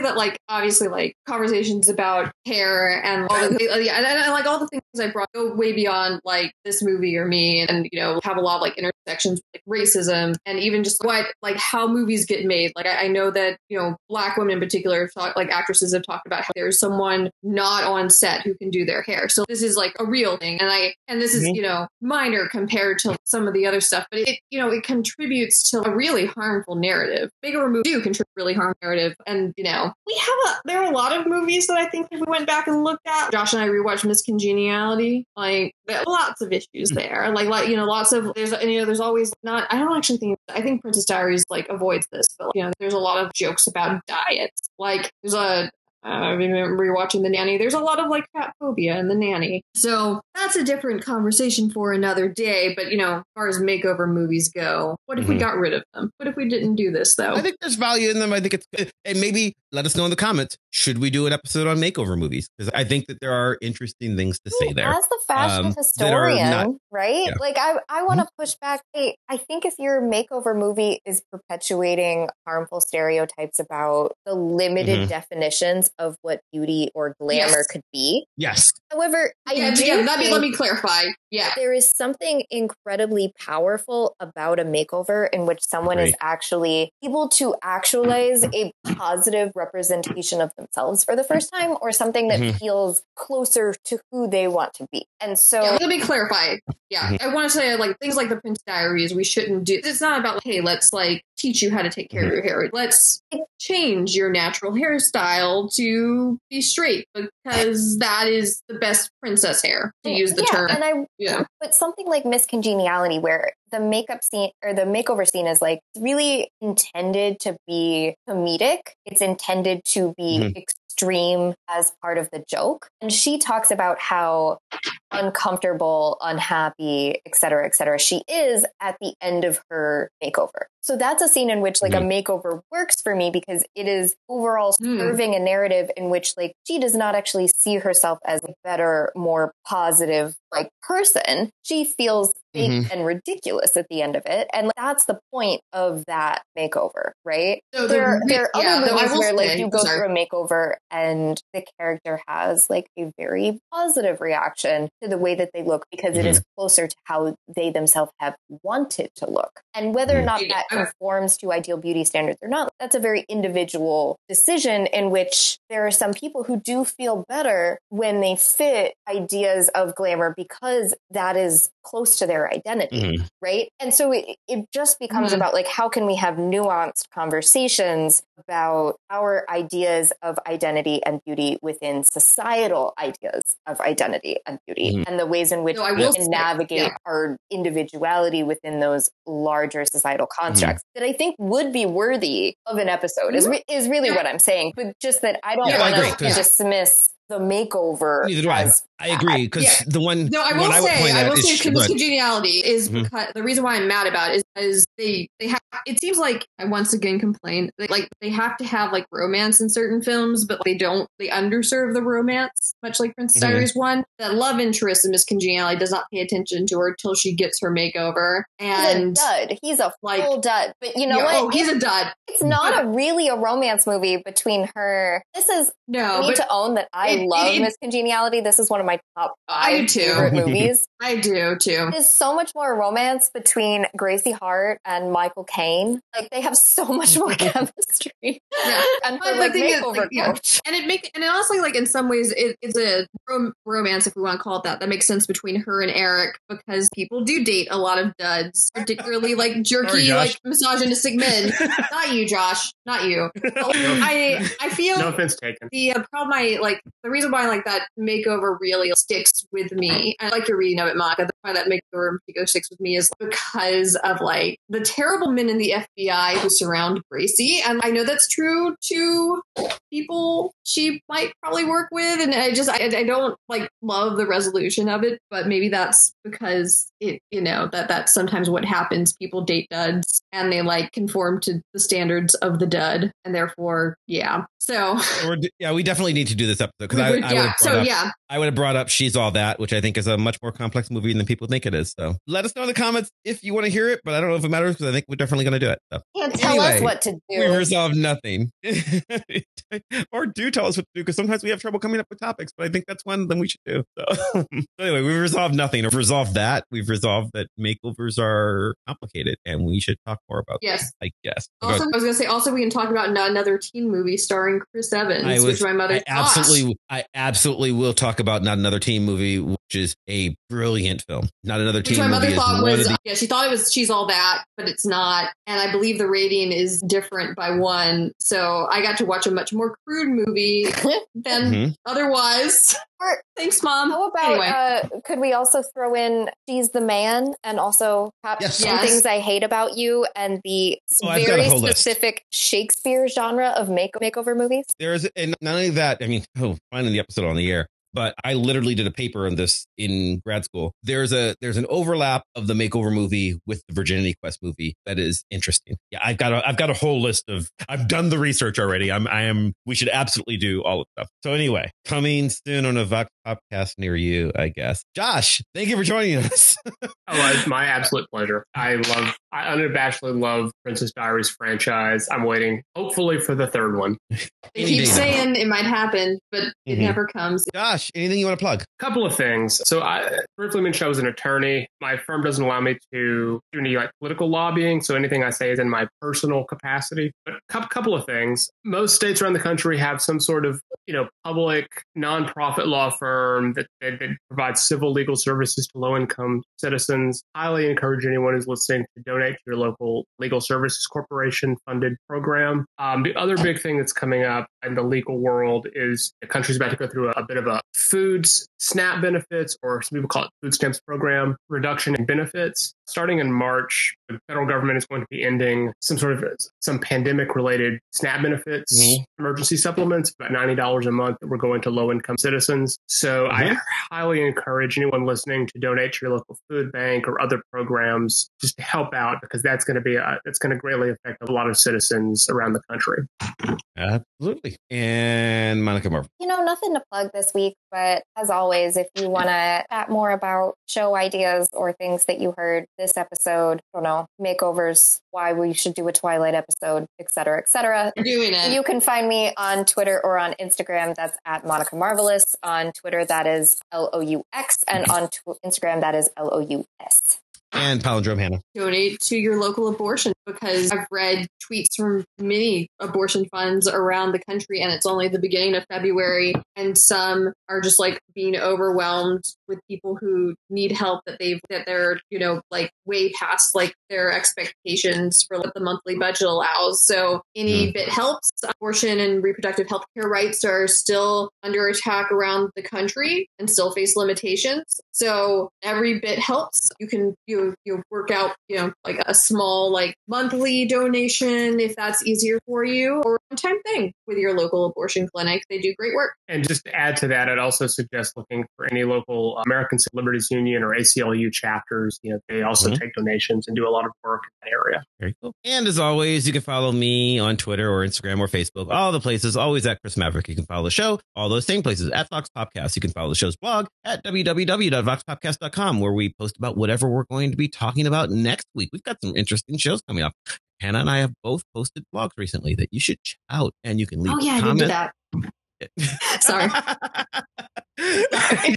that like, obviously like conversations about hair and all the and like all the things I brought go way beyond like this movie or me and, have a lot of like intersections with like racism and even just what, like how movies get made. Like, I know that, Black women in particular, actresses have talked about how there's someone not on set who can do their hair. So this is like a real thing. And this is, minor compared to some of the other stuff, but it contributes to a really harmful narrative. Bigger movies do contribute really harm narrative, and there are a lot of movies that I think if we went back and looked at, Josh and I rewatched Miss Congeniality, like there are lots of issues there, there's always not. I don't actually think. I think Princess Diaries like avoids this, but there's a lot of jokes about diets. Like there's a. I remember rewatching The Nanny. There's a lot of like fat phobia in The Nanny. So that's a different conversation for another day. But, as far as makeover movies go, what if we got rid of them? What if we didn't do this, though? I think there's value in them. I think it's good. And maybe let us know in the comments. Should we do an episode on makeover movies? Because I think that there are interesting things to say there. As the fashion historian, right? Yeah. Like I want to push back. Hey, I think if your makeover movie is perpetuating harmful stereotypes about the limited definitions of what beauty or glamour could be. Yes. However, let me clarify. Yeah. There is something incredibly powerful about a makeover in which someone is actually able to actualize a positive representation of themselves for the first time or something that feels closer to who they want to be. And so let me clarify. Yeah. I want to say like things like The Prince Diaries, we shouldn't do. It's not about, hey, let's like teach you how to take care of your hair. Let's change your natural hairstyle to be straight because that is the best princess hair to use the term. And but something like Miss Congeniality where the makeup scene or the makeover scene is like really intended to be comedic. It's intended to be extreme as part of the joke. And she talks about how uncomfortable, unhappy, et cetera, et cetera, she is at the end of her makeover. So that's a scene in which like a makeover works for me because it is overall serving a narrative in which like she does not actually see herself as a better, more positive like person. She feels fake and ridiculous at the end of it. And like, that's the point of that makeover, right? So there are other movies where like you go through a makeover and the character has like a very positive reaction to the way that they look because it is closer to how they themselves have wanted to look. And whether or not that conforms to ideal beauty standards or not, that's a very individual decision in which there are some people who do feel better when they fit ideas of glamour because that is close to their identity, right? And so it just becomes about like, how can we have nuanced conversations about our ideas of identity and beauty within societal ideas of identity and beauty and the ways in which we can navigate our individuality within those larger societal constructs that I think would be worthy of an episode is really what I'm saying. But just that I don't want to dismiss the makeover. Neither do I. I agree because the one I will say Christmas Congeniality is because the reason why I'm mad about it is they have, it seems like I once again complain like they have to have like romance in certain films, but they underserve the romance, much like Princess Diaries 1. The love interest in Miss Congeniality does not pay attention to her till she gets her makeover, and he's a full dud. But you know he's a dud. It's not really a romance movie between her. This is I need to own that I love Miss Congeniality. This is one of my top five favorite movies. I do too. There's so much more romance between Gracie Hart and Michael Caine. Like they have so much more chemistry. Yeah. And her, like, makeover coach. And it honestly, like, in some ways it's a romance, if we want to call it that, that makes sense between her and Eric, because people do date a lot of duds, particularly like jerky, like misogynistic men. Not you, Josh. Not you. But, like, I feel no offense taken. The problem the reason why I like that makeover really sticks with me. I like your reading of it, Monica. The point that makeover sticks with me is because of like the terrible men in the FBI who surround Gracie. And I know that's true to people she might probably work with. And I don't like love the resolution of it, but maybe that's because that's sometimes what happens. People date duds and they like conform to the standards of the dud. And therefore, So we definitely need to do this episode because I would have brought up She's All That, which I think is a much more complex movie than people think it is. So let us know in the comments if you want to hear it, but I don't know if it matters because I think we're definitely going to do it. So. Can't tell us what to do. We resolve nothing. Or do tell us what to do, because sometimes we have trouble coming up with topics, but I think that's one that we should do. So anyway, we've resolved nothing. We've resolved that. We've resolved that makeovers are complicated and we should talk more about that, I guess. Also, I was going to say, also we can talk about another teen movie starring Chris Evans, which my mother I absolutely will talk about Not Another Teen Movie, which is a brilliant film. Not Another Teen Movie. Which my mother thought was, she thought it was She's All That, but it's not. And I believe the rating is different by one. So I got to watch a much more crude movie than otherwise. Thanks, Mom. How about, could we also throw in She's the Man and also Some Things I Hate About You and the very specific Shakespeare genre of makeover movies? There's, and not only that, I mean, finally the episode on the air. But I literally did a paper on this in grad school. There's an overlap of the makeover movie with the Virginity Quest movie that is interesting. Yeah, I've got a whole list of. I've done the research already. We should absolutely do all of stuff. So anyway, coming soon on a Vox podcast near you, I guess. Josh, thank you for joining us. It's my absolute pleasure. I unabashedly love Princess Diaries franchise. I'm waiting, hopefully, for the third one. They keep saying it might happen, but it never comes. Josh, anything you want to plug? A couple of things. So I briefly mentioned I was an attorney. My firm doesn't allow me to do any political lobbying, so anything I say is in my personal capacity. But a couple of things. Most states around the country have some sort of public nonprofit law firm that provides civil legal services to low-income citizens. Highly encourage anyone who's listening to donate to your local legal services corporation funded program. The other big thing that's coming up in the legal world is the country's about to go through a bit of a food SNAP benefits, or some people call it food stamps program, reduction in benefits. starting in March, the federal government is going to be ending some pandemic related SNAP benefits, emergency supplements, about $90 a month that were going to low income citizens. So I highly encourage anyone listening to donate to your local food bank or other programs just to help out, because that's going to be that's going to greatly affect a lot of citizens around the country. Absolutely. And Monica Murphy. You know, nothing to plug this week, but as always, if you want to chat more about show ideas or things that you heard this episode, I don't know, makeovers, why we should do a Twilight episode, etc. You're doing it. You can find me on Twitter or on Instagram. That's at Monica Marvelous. On Twitter, that is LOUX. And on Instagram, that is LOUS. And Palindrome Hannah. Donate to your local abortion, because I've read tweets from many abortion funds around the country, and it's only the beginning of February. And some are just like being overwhelmed with people who need help that they're, you know, like way past like their expectations for what the monthly budget allows. So any bit helps. Abortion and reproductive health care rights are still under attack around the country and still face limitations. So every bit helps. You can you work out, you know, like a small like monthly donation if that's easier for you, or one-time thing with your local abortion clinic. They do great work. And just to add to that, I'd also suggest looking for any local American Civil Liberties Union or ACLU chapters. You know, they also take donations and do a lot of work in that area. Very cool. And as always, you can follow me on Twitter or Instagram or Facebook, all the places, always at Chris Maverick. You can follow the show, all those same places, at Vox Popcast. You can follow the show's blog at www.voxpopcast.com, where we post about whatever we're going to be talking about next week. We've got some interesting shows coming up. Hannah and I have both posted blogs recently that you should check out, and you can leave comments. Sorry.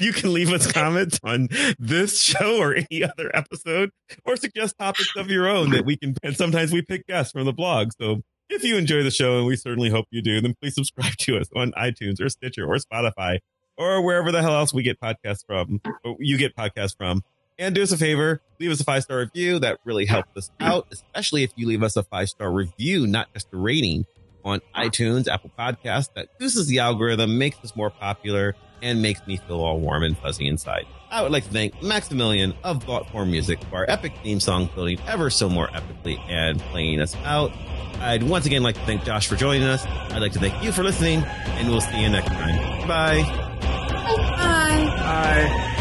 You can leave us comments on this show or any other episode, or suggest topics of your own that we can. And sometimes we pick guests from the blog. So if you enjoy the show, and we certainly hope you do, then please subscribe to us on iTunes or Stitcher or Spotify or wherever the hell else we get podcasts from. Or you get podcasts from. And do us a favor, leave us a 5-star review. That really helps us out, especially if you leave us a 5-star review, not just a rating, on iTunes, Apple Podcasts. That boosts the algorithm, makes us more popular, and makes me feel all warm and fuzzy inside. I would like to thank Maximilian of Thoughtform Music for our epic theme song, building ever so more epically and playing us out. I'd once again like to thank Josh for joining us. I'd like to thank you for listening, and we'll see you next time. Bye. Bye. Bye.